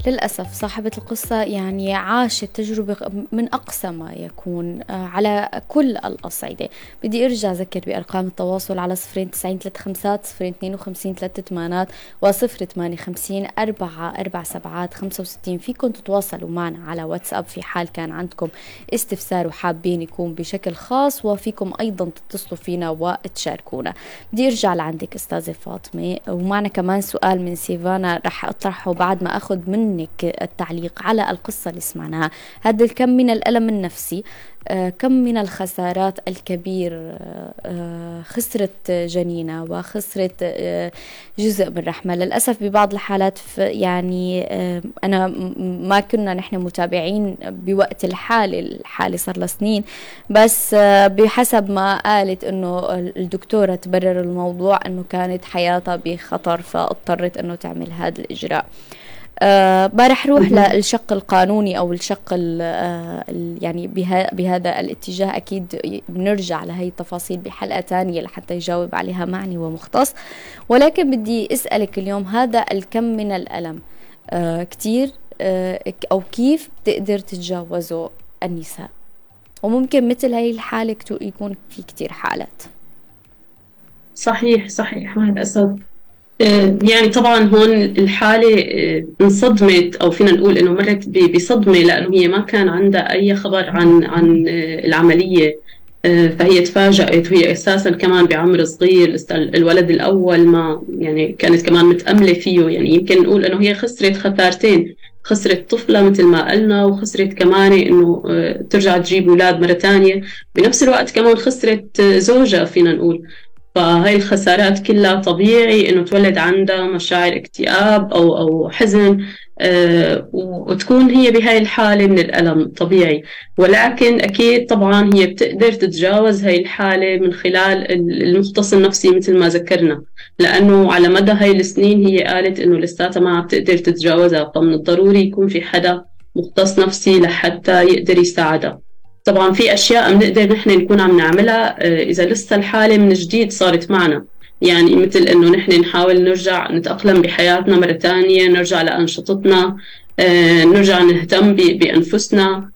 للأسف صاحبة القصة يعني عاشت تجربة من أقصى ما يكون على كل الأصعدة. بدي أرجع أذكر بأرقام التواصل على 09035 0522388 و0850 4477 65. فيكم تتواصلوا معنا على واتساب في حال كان عندكم استفسار وحابين يكون بشكل خاص، وفيكم أيضا تتصلوا فينا وتشاركونا. بدي أرجع لعندك أستاذة فاطمة، ومعنا كمان سؤال من سيفانا رح أطرحه بعد ما أخذ من منك التعليق على القصة اللي سمعناها. هذا الكم من الألم النفسي، كم من الخسارات الكبير، خسرت جنينة وخسرت جزء من رحمة. للأسف ببعض الحالات يعني أنا ما كنا نحن متابعين بوقت الحالي صار لسنين، بس بحسب ما قالت أنه الدكتورة تبرر الموضوع أنه كانت حياتها بخطر فاضطرت أنه تعمل هذا الإجراء. راح روح للشق القانوني أو الشق يعني بهذا الاتجاه، أكيد بنرجع لهي التفاصيل بحلقة تانية لحتى يجاوب عليها معني ومختص. ولكن بدي أسألك اليوم، هذا الكم من الألم كتير أو كيف بتقدر تتجاوزه النساء؟ وممكن مثل هاي الحالة يكون في كتير حالات. صحيح مع الأسف. يعني طبعا هون الحالة انصدمت، أو فينا نقول إنه مرت بصدمة، لأنه هي ما كان عندها أي خبر عن العملية، فهي تفاجأت. وهي أساسا كمان بعمر صغير، الولد الأول ما يعني كانت كمان متأملة فيه، يعني يمكن نقول إنه هي خسرت خسارتين، خسرت طفلة مثل ما قلنا، وخسرت كمان إنه ترجع تجيب أولاد مرة تانية، بنفس الوقت كمان خسرت زوجها فينا نقول. فهاي الخسارات كلها طبيعي إنه تولد عندها مشاعر اكتئاب أو حزن، وتكون هي بهاي الحالة من الألم طبيعي. ولكن أكيد طبعا هي بتقدر تتجاوز هاي الحالة من خلال المختص النفسي مثل ما ذكرنا، لأنه على مدى هاي السنين هي قالت إنه لساتها ما بتقدر تتجاوزها، فمن الضروري يكون في حدا مختص نفسي لحتى يقدر يساعدها. طبعاً في أشياء بنقدر نحن نكون عم نعملها إذا لسه الحالة من جديد صارت معنا، يعني مثل إنه نحن نحاول نرجع نتأقلم بحياتنا مرة تانية، نرجع لأنشطتنا، نرجع نهتم بأنفسنا.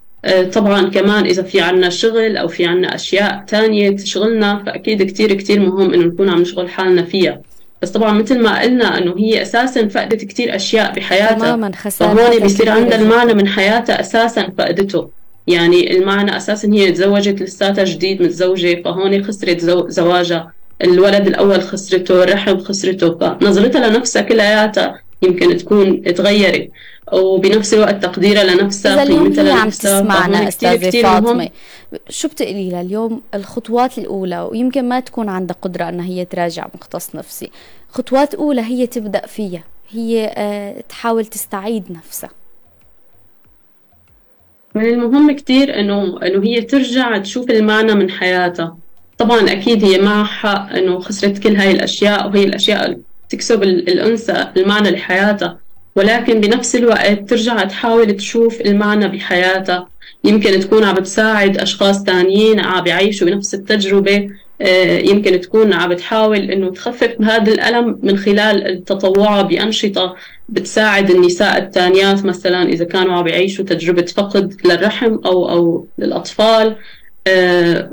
طبعاً كمان إذا في عنا شغل أو في عنا أشياء تانية تشغلنا، فأكيد كتير مهم إنه نكون عم نشغل حالنا فيها. بس طبعاً مثل ما قلنا إنه هي أساساً فقدت كتير أشياء بحياتها، فهون بيصير عندها المعنى من حياتها أساساً فقدته، يعني المعنى أساساً. هي تزوجت لساتها جديد متزوجة، فهون خسرت زواجها، الولد الأول خسرته، الرحم خسرته، فنظرتها لنفسها كلياتها يمكن تكون اتغيرت، وبنفس الوقت تقديرها لنفسها، قيمتها لنفسها. فهون كتير فاطمة، شو بتقلي لها اليوم الخطوات الأولى؟ ويمكن ما تكون عندها قدرة أنها هي تراجع مختص نفسي، خطوات أولى هي تبدأ فيها، هي تحاول تستعيد نفسها. من المهم كتير إنه هي ترجع تشوف المعنى من حياتها. طبعاً أكيد هي معها حق إنه خسرت كل هاي الأشياء، وهي الأشياء تكسب الأنثى المعنى لحياتها، ولكن بنفس الوقت ترجع تحاول تشوف المعنى بحياتها. يمكن تكون عم بتساعد أشخاص تانيين عم بيعيشوا بنفس التجربة، يمكن تكون عم بتحاول إنه تخفف هذا الألم من خلال التطوع بأنشطة بتساعد النساء التانيات، مثلا إذا كانوا عم يعيشوا تجربة فقد للرحم أو للأطفال،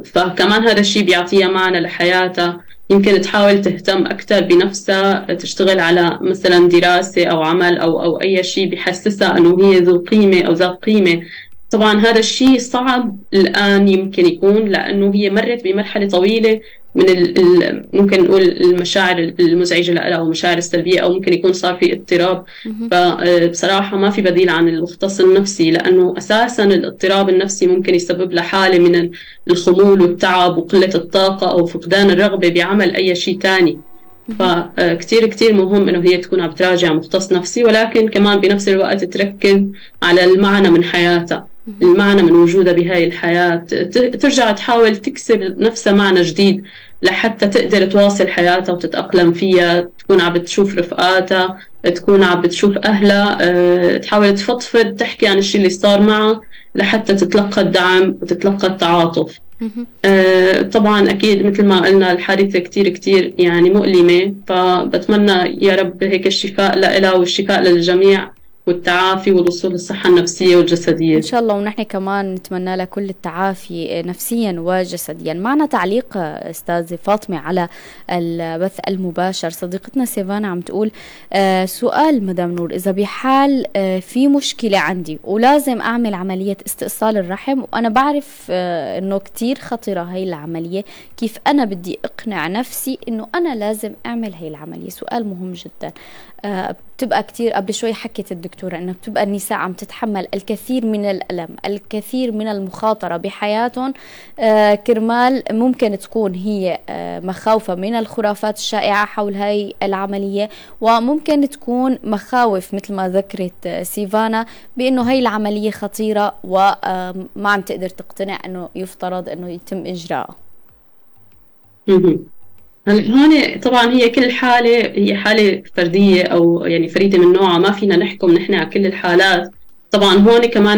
فكمان هذا الشيء بيعطيها معنى لحياتها. يمكن تحاول تهتم أكثر بنفسها، تشتغل على مثلا دراسة أو عمل أو أي شيء بيحسسها إنه هي ذو قيمة أو ذات قيمة. طبعاً هذا الشيء صعب الآن يمكن يكون، لأنه هي مرت بمرحلة طويلة من ممكن نقول المشاعر المزعجة لها أو المشاعر السلبية، أو ممكن يكون صار في اضطراب. فبصراحة ما في بديل عن المختص النفسي، لأنه أساساً الاضطراب النفسي ممكن يسبب لحالة من الخمول والتعب وقلة الطاقة أو فقدان الرغبة بعمل أي شيء تاني. فكتير مهم إنه هي تكون عم تراجع مختص نفسي، ولكن كمان بنفس الوقت تركز على المعنى من حياتها، المعنى من وجودها بهاي الحياة. ترجع تحاول تكسب نفسها معنى جديد لحتى تقدر تواصل حياتها وتتأقلم فيها، تكون عم بتشوف رفقاتها، تكون عم بتشوف أهلها، تحاول تفضفض، تحكي عن الشيء اللي صار معها لحتى تتلقى الدعم وتتلقى التعاطف. طبعا أكيد مثل ما قلنا الحادثة كتير يعني مؤلمة، فبتمنى يا رب هيك الشفاء لها والشفاء للجميع والتعافي والوصول للصحة النفسية والجسدية إن شاء الله. ونحن كمان نتمنى لك كل التعافي نفسيا وجسديا. معنا تعليق أستاذة فاطمة على البث المباشر، صديقتنا سيفانا عم تقول سؤال مدام نور، إذا بحال في مشكلة عندي ولازم أعمل عملية استئصال الرحم، وأنا بعرف أنه كتير خطرة هاي العملية، كيف أنا بدي أقنع نفسي أنه أنا لازم أعمل هاي العملية؟ سؤال مهم جدا. بتبقى كتير. قبل شوي حكت الدكتورة انه بتبقى النساء عم تتحمل الكثير من الألم، الكثير من المخاطرة بحياتهم كرمال ممكن تكون هي مخاوفة من الخرافات الشائعة حول هاي العملية، وممكن تكون مخاوف مثل ما ذكرت سيفانا بانه هاي العملية خطيرة وما عم تقدر تقتنع انه يفترض انه يتم اجراءه. هون طبعا هي كل حالة هي حالة فردية أو يعني فريدة من نوعها، ما فينا نحكم نحن على كل الحالات. طبعا هون كمان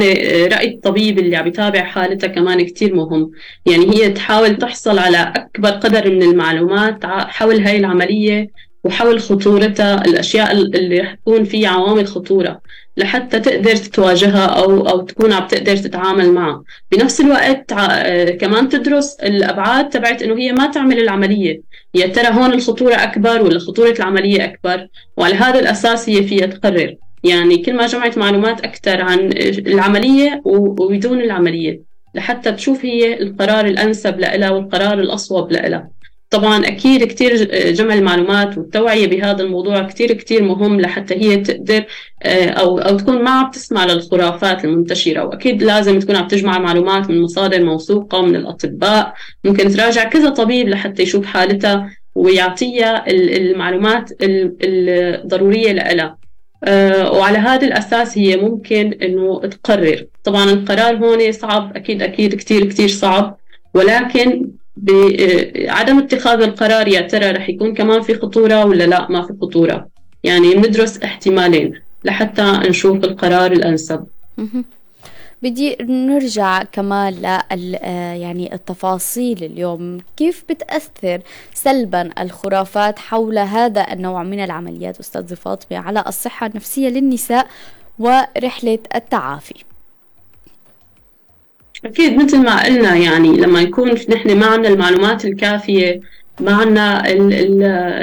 رأي الطبيب اللي عم يتابع حالتها كمان كتير مهم، يعني هي تحاول تحصل على أكبر قدر من المعلومات حول هاي العملية وحول خطورتها، الأشياء اللي رح تكون فيه عوامل خطورة لحتى تقدر تتواجهها أو تكون عم تقدر تتعامل معها. بنفس الوقت كمان تدرس الأبعاد تبعت إنه هي ما تعمل العملية، يا ترى هون الخطورة أكبر ولا خطورة العملية أكبر، وعلى هذا الأساس هي فيها تقرر. يعني كل ما جمعت معلومات أكثر عن العملية وبدون العملية لحتى تشوف هي القرار الأنسب لها والقرار الأصوب لها. طبعاً أكيد كتير جمع المعلومات والتوعية بهذا الموضوع كتير كتير مهم لحتى هي تقدر أو تكون ما عم تسمع للخرافات المنتشرة، وأكيد لازم تكون عم تجمع معلومات من مصادر موثوقة من الأطباء، ممكن تراجع كذا طبيب لحتى يشوف حالتها ويعطيها المعلومات الضرورية لها، وعلى هذا الأساس هي ممكن أنه تقرر. طبعاً القرار هون صعب أكيد كتير كتير صعب، ولكن بعدم اتخاذ القرار يا ترى رح يكون كمان في خطورة ولا لا ما في خطورة، يعني بندرس احتمالين لحتى نشوف القرار الأنسب. بدي نرجع كمان يعني التفاصيل اليوم، كيف بتأثر سلبا الخرافات حول هذا النوع من العمليات أستاذ فاطمة على الصحة النفسية للنساء ورحلة التعافي؟ أكيد مثل ما قلنا، يعني لما يكون نحن ما عنا المعلومات الكافية، ما عنا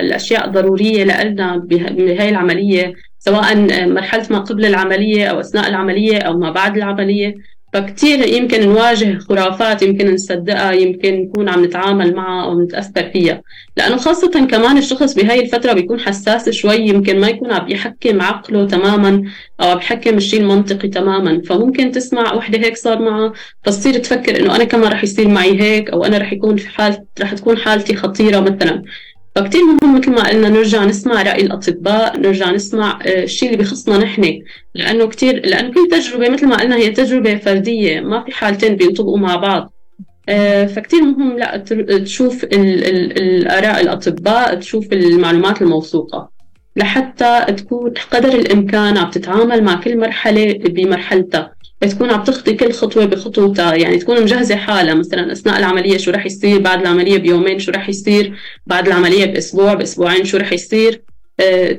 الأشياء الضرورية لنا بهاي العملية، سواء مرحلة ما قبل العملية أو أثناء العملية أو ما بعد العملية، فكتير يمكن نواجه خرافات يمكن نصدقها، يمكن نكون عم نتعامل معها أو نتأثر فيها، لأنه خاصة كمان الشخص بهاي الفترة بيكون حساس شوي، يمكن ما يكون عم يحكم عقله تماماً أو عم يحكم الشيء المنطقي تماماً، فممكن تسمع وحدة هيك صار معها فتصير تفكر إنه أنا كمان رح يصير معي هيك، أو أنا رح تكون حالتي خطيرة مثلاً. فكتير مهم مثل ما قلنا نرجع نسمع رأي الأطباء، نرجع نسمع الشيء اللي بيخصنا نحن، لأنه كل تجربة مثل ما قلنا هي تجربة فردية، ما في حالتين بينطبقوا مع بعض. فكتير مهم لا تشوف الآراء الأطباء، تشوف المعلومات الموثوقة لحتى تكون قدر الإمكان عم تتعامل مع كل مرحلة بمرحلتها، تكون عم تخطي كل خطوة بخطوتها، يعني تكون مجهزة حالة مثلا أثناء العملية شو رح يصير، بعد العملية بيومين شو رح يصير، بعد العملية بأسبوع بأسبوعين شو رح يصير،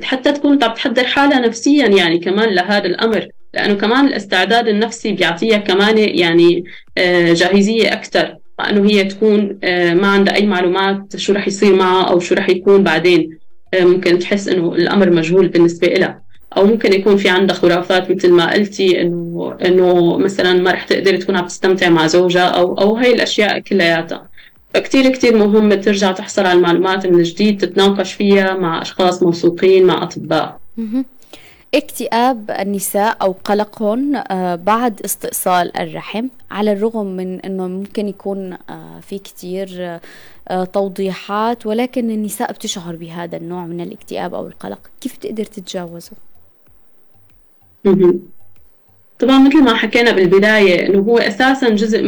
حتى تكون عم تحضر حالة نفسيا يعني كمان لهذا الأمر، لأنه كمان الاستعداد النفسي بيعطيها كمان يعني جاهزية أكتر، لأنه هي تكون ما عندها أي معلومات شو رح يصير معها أو شو رح يكون بعدين، ممكن تحس إنه الأمر مجهول بالنسبة إلها، أو ممكن يكون في عندها خرافات مثل ما قلتي إنه مثلاً ما رح تقدر تكون عم تستمتع مع زوجها أو هاي الأشياء كلياتها. فكتير كتير مهم ترجع تحصل على المعلومات من جديد، تتناقش فيها مع أشخاص موثوقين مع أطباء. اكتئاب النساء أو قلقهم بعد استئصال الرحم، على الرغم من أنه ممكن يكون في كتير توضيحات، ولكن النساء بتشعر بهذا النوع من الاكتئاب أو القلق، كيف تقدر تتجاوزه؟ طبعا مثل ما حكينا بالبداية أنه هو أساسا جزء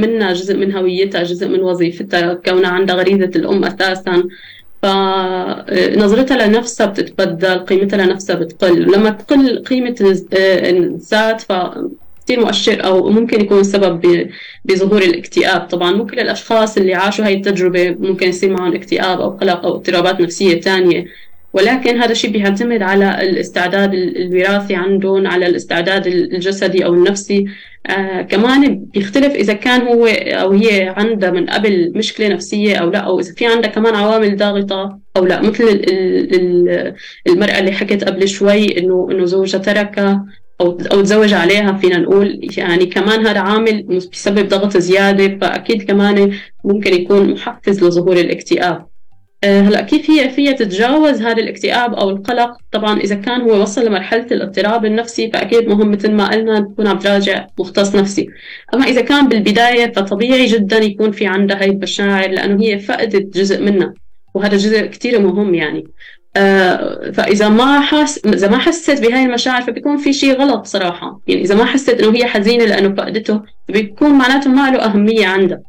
من هويتها، جزء من وظيفتها، كونها عندها غريزة الأم أساسا، فنظرتها لنفسها بتتبدل، قيمتها لنفسها بتقل، ولما تقل قيمة الذات فكتير مؤشر أو ممكن يكون سبب بظهور الاكتئاب. طبعاً مو كل الأشخاص اللي عاشوا هاي التجربة ممكن يصير معهم اكتئاب أو قلق أو اضطرابات نفسية تانية، ولكن هذا الشيء بيعتمد على الاستعداد الوراثي عندهم، على الاستعداد الجسدي أو النفسي. كمان بيختلف إذا كان هو أو هي عندها من قبل مشكلة نفسية أو لا، أو إذا في عندها كمان عوامل ضاغطة أو لا، مثل المرأة اللي حكت قبل شوي إنه زوجها تركها أو تزوج عليها، فينا نقول يعني كمان هذا عامل بيسبب ضغط زيادة، فأكيد كمان ممكن يكون محفز لظهور الاكتئاب. هلا كيف هي تتجاوز هذا الاكتئاب او القلق؟ طبعا اذا كان هو وصل لمرحله الاضطراب النفسي فاكيد مهم مثل ما قلنا تكون عم تراجع مختص نفسي. اما اذا كان بالبدايه فطبيعي جدا يكون في عندها هاي المشاعر لانه هي فقدت جزء منها وهذا جزء كتير مهم يعني. فاذا ما حسيت بهاي المشاعر فبيكون في شيء غلط صراحه يعني. اذا ما حسيت انه هي حزينه لانه فقدته بيكون معناته ما له اهميه عندها.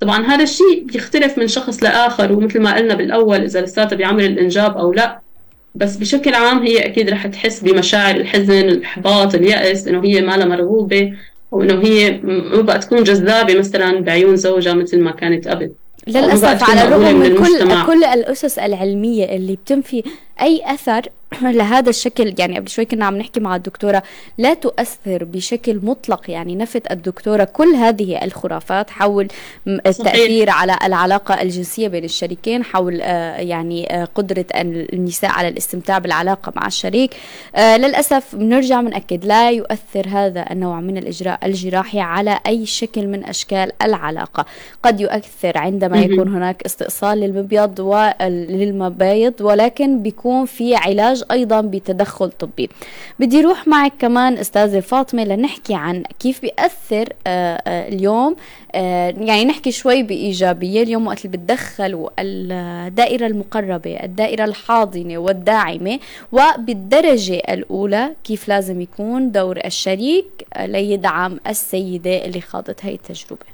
طبعاً هذا الشيء بيختلف من شخص لآخر ومثل ما قلنا بالأول إذا لساتها بيعمل الإنجاب أو لا، بس بشكل عام هي أكيد رح تحس بمشاعر الحزن، الإحباط، اليأس، إنه هي ما لها مرغوبة أو إنه هي ما بقى تكون جذابة مثلاً بعيون زوجها مثل ما كانت قبل. للأسف على الرغم من كل الأسس العلمية اللي بتنفي أي أثر لهذا الشكل، يعني قبل شوي كنا عم نحكي مع الدكتورة لا تؤثر بشكل مطلق، يعني نفت الدكتورة كل هذه الخرافات حول التأثير على العلاقة الجنسية بين الشريكين، حول يعني قدرة النساء على الاستمتاع بالعلاقة مع الشريك. للأسف بنرجع بنأكد لا يؤثر هذا النوع من الإجراء الجراحي على أي شكل من أشكال العلاقة. قد يؤثر عندما يكون هناك استئصال للمبيض وللمبايض، ولكن بيكون في علاج أيضا بتدخل طبي. بدي روح معك كمان أستاذة فاطمة لنحكي عن كيف بيأثر اليوم، يعني نحكي شوي بإيجابية اليوم وقت اللي بتدخلوا الدائرة المقربة، الدائرة الحاضنة والداعمة، وبالدرجة الأولى كيف لازم يكون دور الشريك ليدعم السيدة اللي خاضت هاي التجربة.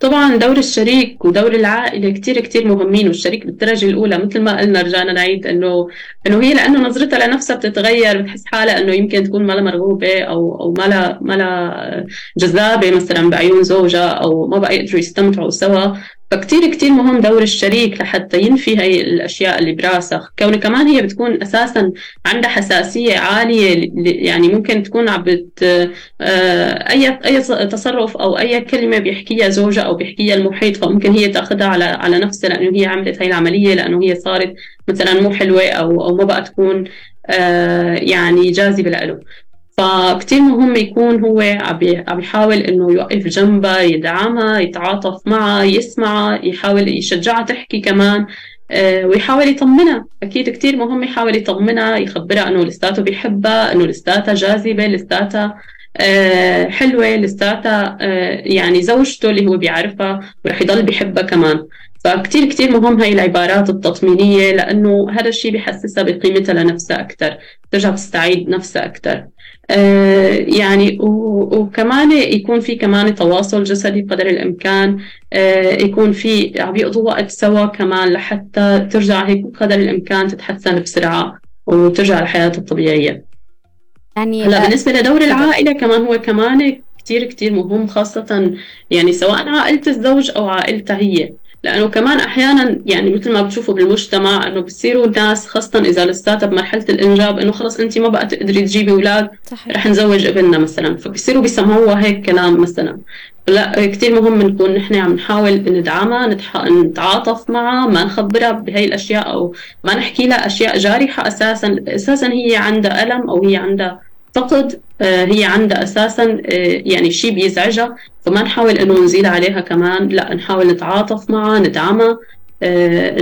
طبعاً دور الشريك ودور العائلة كتير كتير مهمين، والشريك بالدرجة الأولى مثل ما قلنا رجعنا نعيد إنه هي لأنه نظرتها لنفسها بتتغير، بتحس حالها إنه يمكن تكون ما لها مرغوبة أو ما لها جذابة مثلاً بعيون زوجها أو ما بقى يقدروا يستمتعوا سوا. فكتير كتير مهم دور الشريك لحتى ينفي هاي الأشياء اللي براسها، كون كمان هي بتكون أساساً عندها حساسية عالية، يعني ممكن تكون عبت أي تصرف أو أي كلمة بيحكيها زوجها أو بيحكيها المحيط فممكن هي تأخذها على نفسها لأنه هي عملت هاي العملية، لأنه هي صارت مثلاً مو حلوة أو ما بقى تكون يعني جاذبة لإله. فكتير مهم يكون هو عم يحاول إنه يوقف جنبها، يدعمها، يتعاطف معها، يسمعها، يحاول يشجعها تحكي كمان، ويحاول يطمنها. أكيد كتير مهم يحاول يطمنها، يخبرها إنه لساته بيحبها، إنه لساتها جاذبة، لساتها حلوة، لساتها يعني زوجته اللي هو بيعرفها ورح يضل بيحبها كمان. فكتير كتير مهم هاي العبارات التطمينية لأنه هذا الشيء بيحسسها بقيمتها لنفسها أكتر، ترجع تستعيد نفسها أكتر يعني. وكمان يكون في كمان تواصل جسدي بقدر الإمكان، يكون في عم يقضوا وقت سوا كمان لحتى ترجع هيك بقدر الإمكان تتحسن بسرعة وترجع لحياتها الطبيعية يعني. هلا بالنسبة لدور العائلة كمان هو كمان كتير كتير مهم، خاصة يعني سواء عائلة الزوج أو عائلتها هي، لأنه كمان أحياناً يعني مثل ما بتشوفوا بالمجتمع أنه بتصيروا الناس خاصة إذا لساتها بمرحلة الإنجاب أنه خلاص أنت ما بقى تقدري تجيبي أولاد، رح نزوج ابننا مثلاً، فبيصيروا بيسمعوها هيك كلام مثلاً. لا كتير مهم نكون نحن عم نحاول ندعمها، نتعاطف معها، ما نخبرها بهاي الأشياء أو ما نحكي لها أشياء جارحة. أساساً هي عندها ألم أو هي عندها فقد، هي عندها أساساً يعني شيء بيزعجها، فما نحاول إنه نزيل عليها كمان، لا نحاول نتعاطف معها، ندعمها،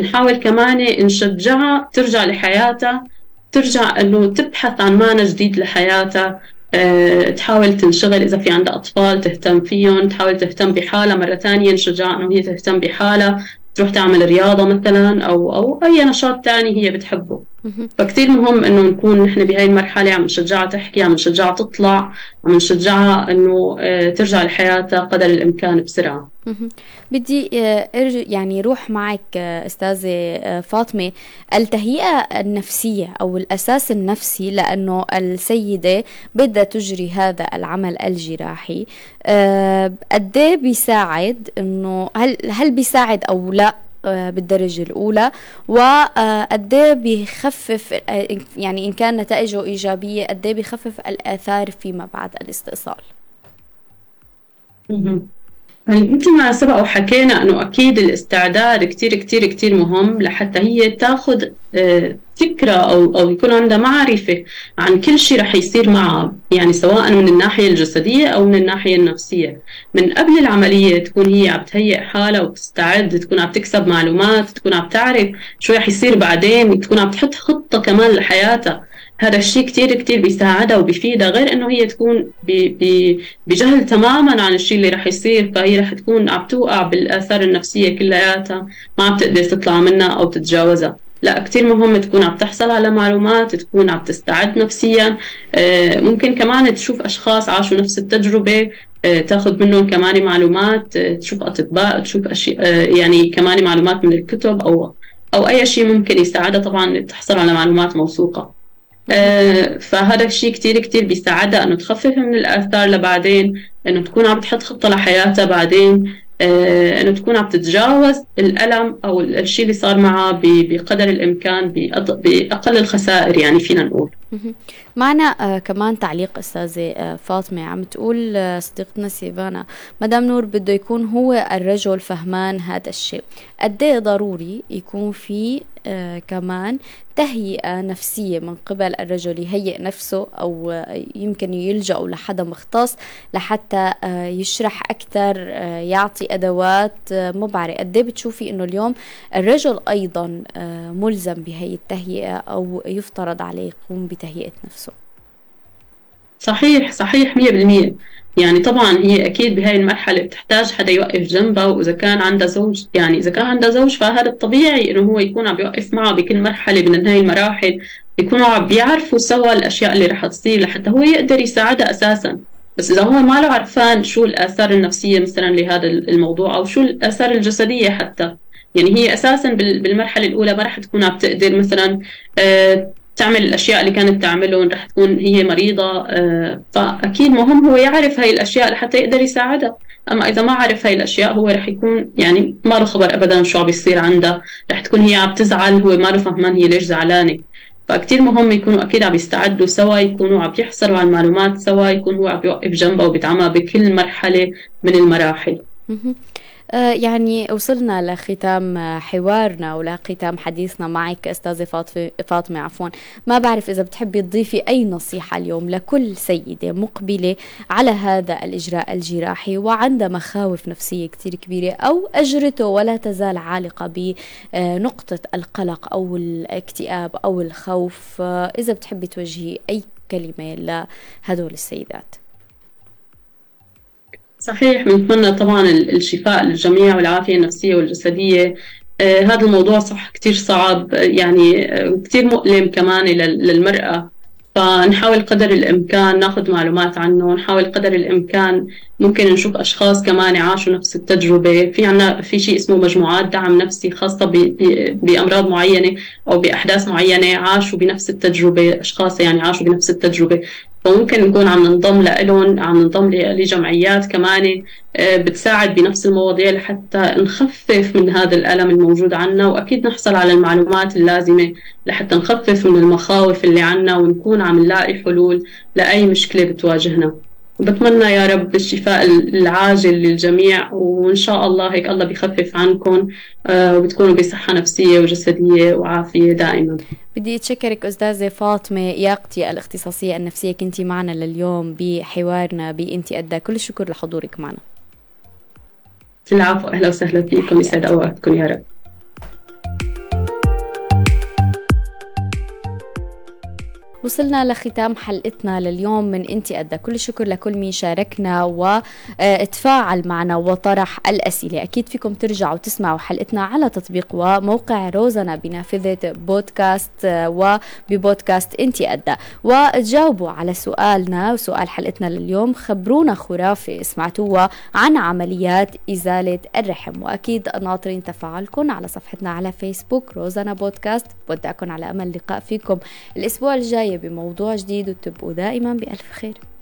نحاول كمان نشجعها ترجع لحياتها، ترجع إنه تبحث عن معنى جديد لحياتها، تحاول تنشغل إذا في عندها أطفال تهتم فيهم، تحاول تهتم بحالها مرة تانية، نشجعها إنه هي تهتم بحالها، تروح تعمل رياضة مثلاً أو أي نشاط تاني هي بتحبه. فكتير مهم إنه نكون نحن بهاي المرحلة عم نشجعها تحكي، عم نشجعها تطلع، عم نشجعها إنه ترجع لحياتها قدر الإمكان بسرعة. بدي يعني روح معك أستاذة فاطمة، التهيئة النفسية أو الأساس النفسي، لأنه السيدة بدها تجري هذا العمل الجراحي، قديه بيساعد؟ إنه هل بيساعد أو لا بالدرجة الأولى، وقديه بيخفف يعني إن كان نتائجه إيجابية قديه بيخفف الآثار فيما بعد الاستئصال؟ هلا مثل ما سبق وحكينا انه اكيد الاستعداد كتير كتير كتير مهم لحتى هي تاخذ فكره او يكون عندها معرفه عن كل شيء رح يصير معها، يعني سواء من الناحيه الجسديه او من الناحيه النفسيه. من قبل العمليه تكون هي عم تهيئ حالها وبتستعد، تكون عم تكسب معلومات، تكون عم تعرف شو رح يصير بعدين، تكون عم تحط خطه كمان لحياتها. هذا الشيء كتير كتير بيساعدها وبيفيدها، غير انه هي تكون بجهل تماما عن الشيء اللي رح يصير، فهي رح تكون عم توقع بالاثار النفسيه كلياتها، ما عم تقدر تطلع منها او تتجاوزها. لا، كتير مهم تكون عم تحصل على معلومات، تكون عم تستعد نفسيا، ممكن كمان تشوف اشخاص عاشوا نفس التجربه تاخذ منهم كمان معلومات، تشوف اطباء، تشوف اشياء يعني كمان معلومات من الكتب او اي شيء ممكن يساعدها طبعا تحصل على معلومات موثوقه. فهذا الشيء كتير كتير بيساعدها انه تخفف من الاثار لبعدين، انه تكون عم تحط خطه لحياتها بعدين، انه تكون عم تتجاوز الالم او الشيء اللي صار معها بقدر الامكان باقل الخسائر، يعني فينا نقول. معنا كمان تعليق استاذه فاطمه، عم تقول صديقتنا سيفانا، مدام نور بده يكون هو الرجل فهمان هذا الشيء، قد ايه ضروري يكون في كمان تهيئة نفسية من قبل الرجل، يهيئ نفسه أو يمكن يلجأ لحدا مختص لحتى يشرح أكثر، يعطي أدوات مبعرة. قد ايه بتشوفي إنه اليوم الرجل أيضا ملزم بهي التهيئة أو يفترض عليه يقوم بتهيئة نفسه؟ صحيح 100%. يعني طبعا هي اكيد بهاي المرحله بتحتاج حدا يوقف جنبها، واذا كان عندها زوج، يعني اذا كان عندها زوج فهذا الطبيعي انه هو يكون عم يوقف معها بكل مرحله من هاي المراحل، يكونوا عم بيعرفوا سوا الاشياء اللي رح تصير لحتى هو يقدر يساعدها اساسا. بس اذا هو ما له عرفان شو الاثار النفسيه مثلا لهذا الموضوع او شو الاثار الجسديه حتى، يعني هي اساسا بالمرحله الاولى ما رح تكون عم تقدر مثلا تعمل الأشياء اللي كانت تعملهم، رح تكون هي مريضة، فأكيد مهم هو يعرف هاي الأشياء لحتى يقدر يساعدها. أما إذا ما عرف هاي الأشياء هو رح يكون يعني ما له خبر أبداً شو عم بيصير عنده، رح تكون هي عم تزعل، هو ما له فهمان هي ليش زعلانة. فكتير مهم يكونوا أكيد عم يستعدوا سوا، يكونوا عم يحصلوا على المعلومات سوا، يكون هو عم يوقف جنبه وبيدعمها بكل مرحلة من المراحل. يعني وصلنا لختام حوارنا ولختام حديثنا معك أستاذة فاطمة ما بعرف إذا بتحبي تضيفي أي نصيحة اليوم لكل سيدة مقبلة على هذا الإجراء الجراحي وعندها مخاوف نفسية كتير كبيرة أو أجرته ولا تزال عالقة بنقطة القلق أو الاكتئاب أو الخوف، إذا بتحبي توجهي أي كلمة لهدول السيدات. صحيح، بنتمنى طبعا الشفاء للجميع والعافية النفسية والجسدية. هذا الموضوع صح كتير صعب، يعني كتير مؤلم كمان للمرأة، فنحاول قدر الإمكان ناخذ معلومات عنه، نحاول قدر الإمكان ممكن نشوف أشخاص كمان عاشوا نفس التجربة. في عنا في شيء اسمه مجموعات دعم نفسي خاصة بأمراض معينة أو بأحداث معينة عاشوا بنفس التجربة، أشخاص يعني عاشوا بنفس التجربة، فممكن نكون عم ننضم لهم، عم ننضم لجمعيات كمان بتساعد بنفس المواضيع لحتى نخفف من هذا الألم الموجود عنا، وأكيد نحصل على المعلومات اللازمة لحتى نخفف من المخاوف اللي عنا ونكون عم نلاقي حلول لأي مشكلة بتواجهنا. وبتمنى يا رب الشفاء العاجل للجميع، وإن شاء الله هيك الله بيخفف عنكم وبتكونوا بصحة نفسية وجسدية وعافية دائما. بدي أتشكرك أستاذة فاطمة يقتي الاختصاصية النفسية، كنتي معنا لليوم بحوارنا بإنتي أدى، كل الشكر لحضورك معنا. العفو، أهلا وسهلا فيكم، يسعد أوقاتكم يا رب. وصلنا لختام حلقتنا لليوم من انتي أدى، كل الشكر لكل مين شاركنا وتفاعل معنا وطرح الأسئلة. أكيد فيكم ترجعوا تسمعوا حلقتنا على تطبيق وموقع روزنا بنافذة بودكاست وببودكاست انتي أدى، وتجاوبوا على سؤالنا وسؤال حلقتنا لليوم، خبرونا خرافة سمعتوها عن عمليات إزالة الرحم، وأكيد ناطرين تفاعلكم على صفحتنا على فيسبوك روزنا بودكاست. بودعكم على أمل لقاء فيكم الأسبوع الجاي بموضوع جديد، وتبقوا دائما بألف خير.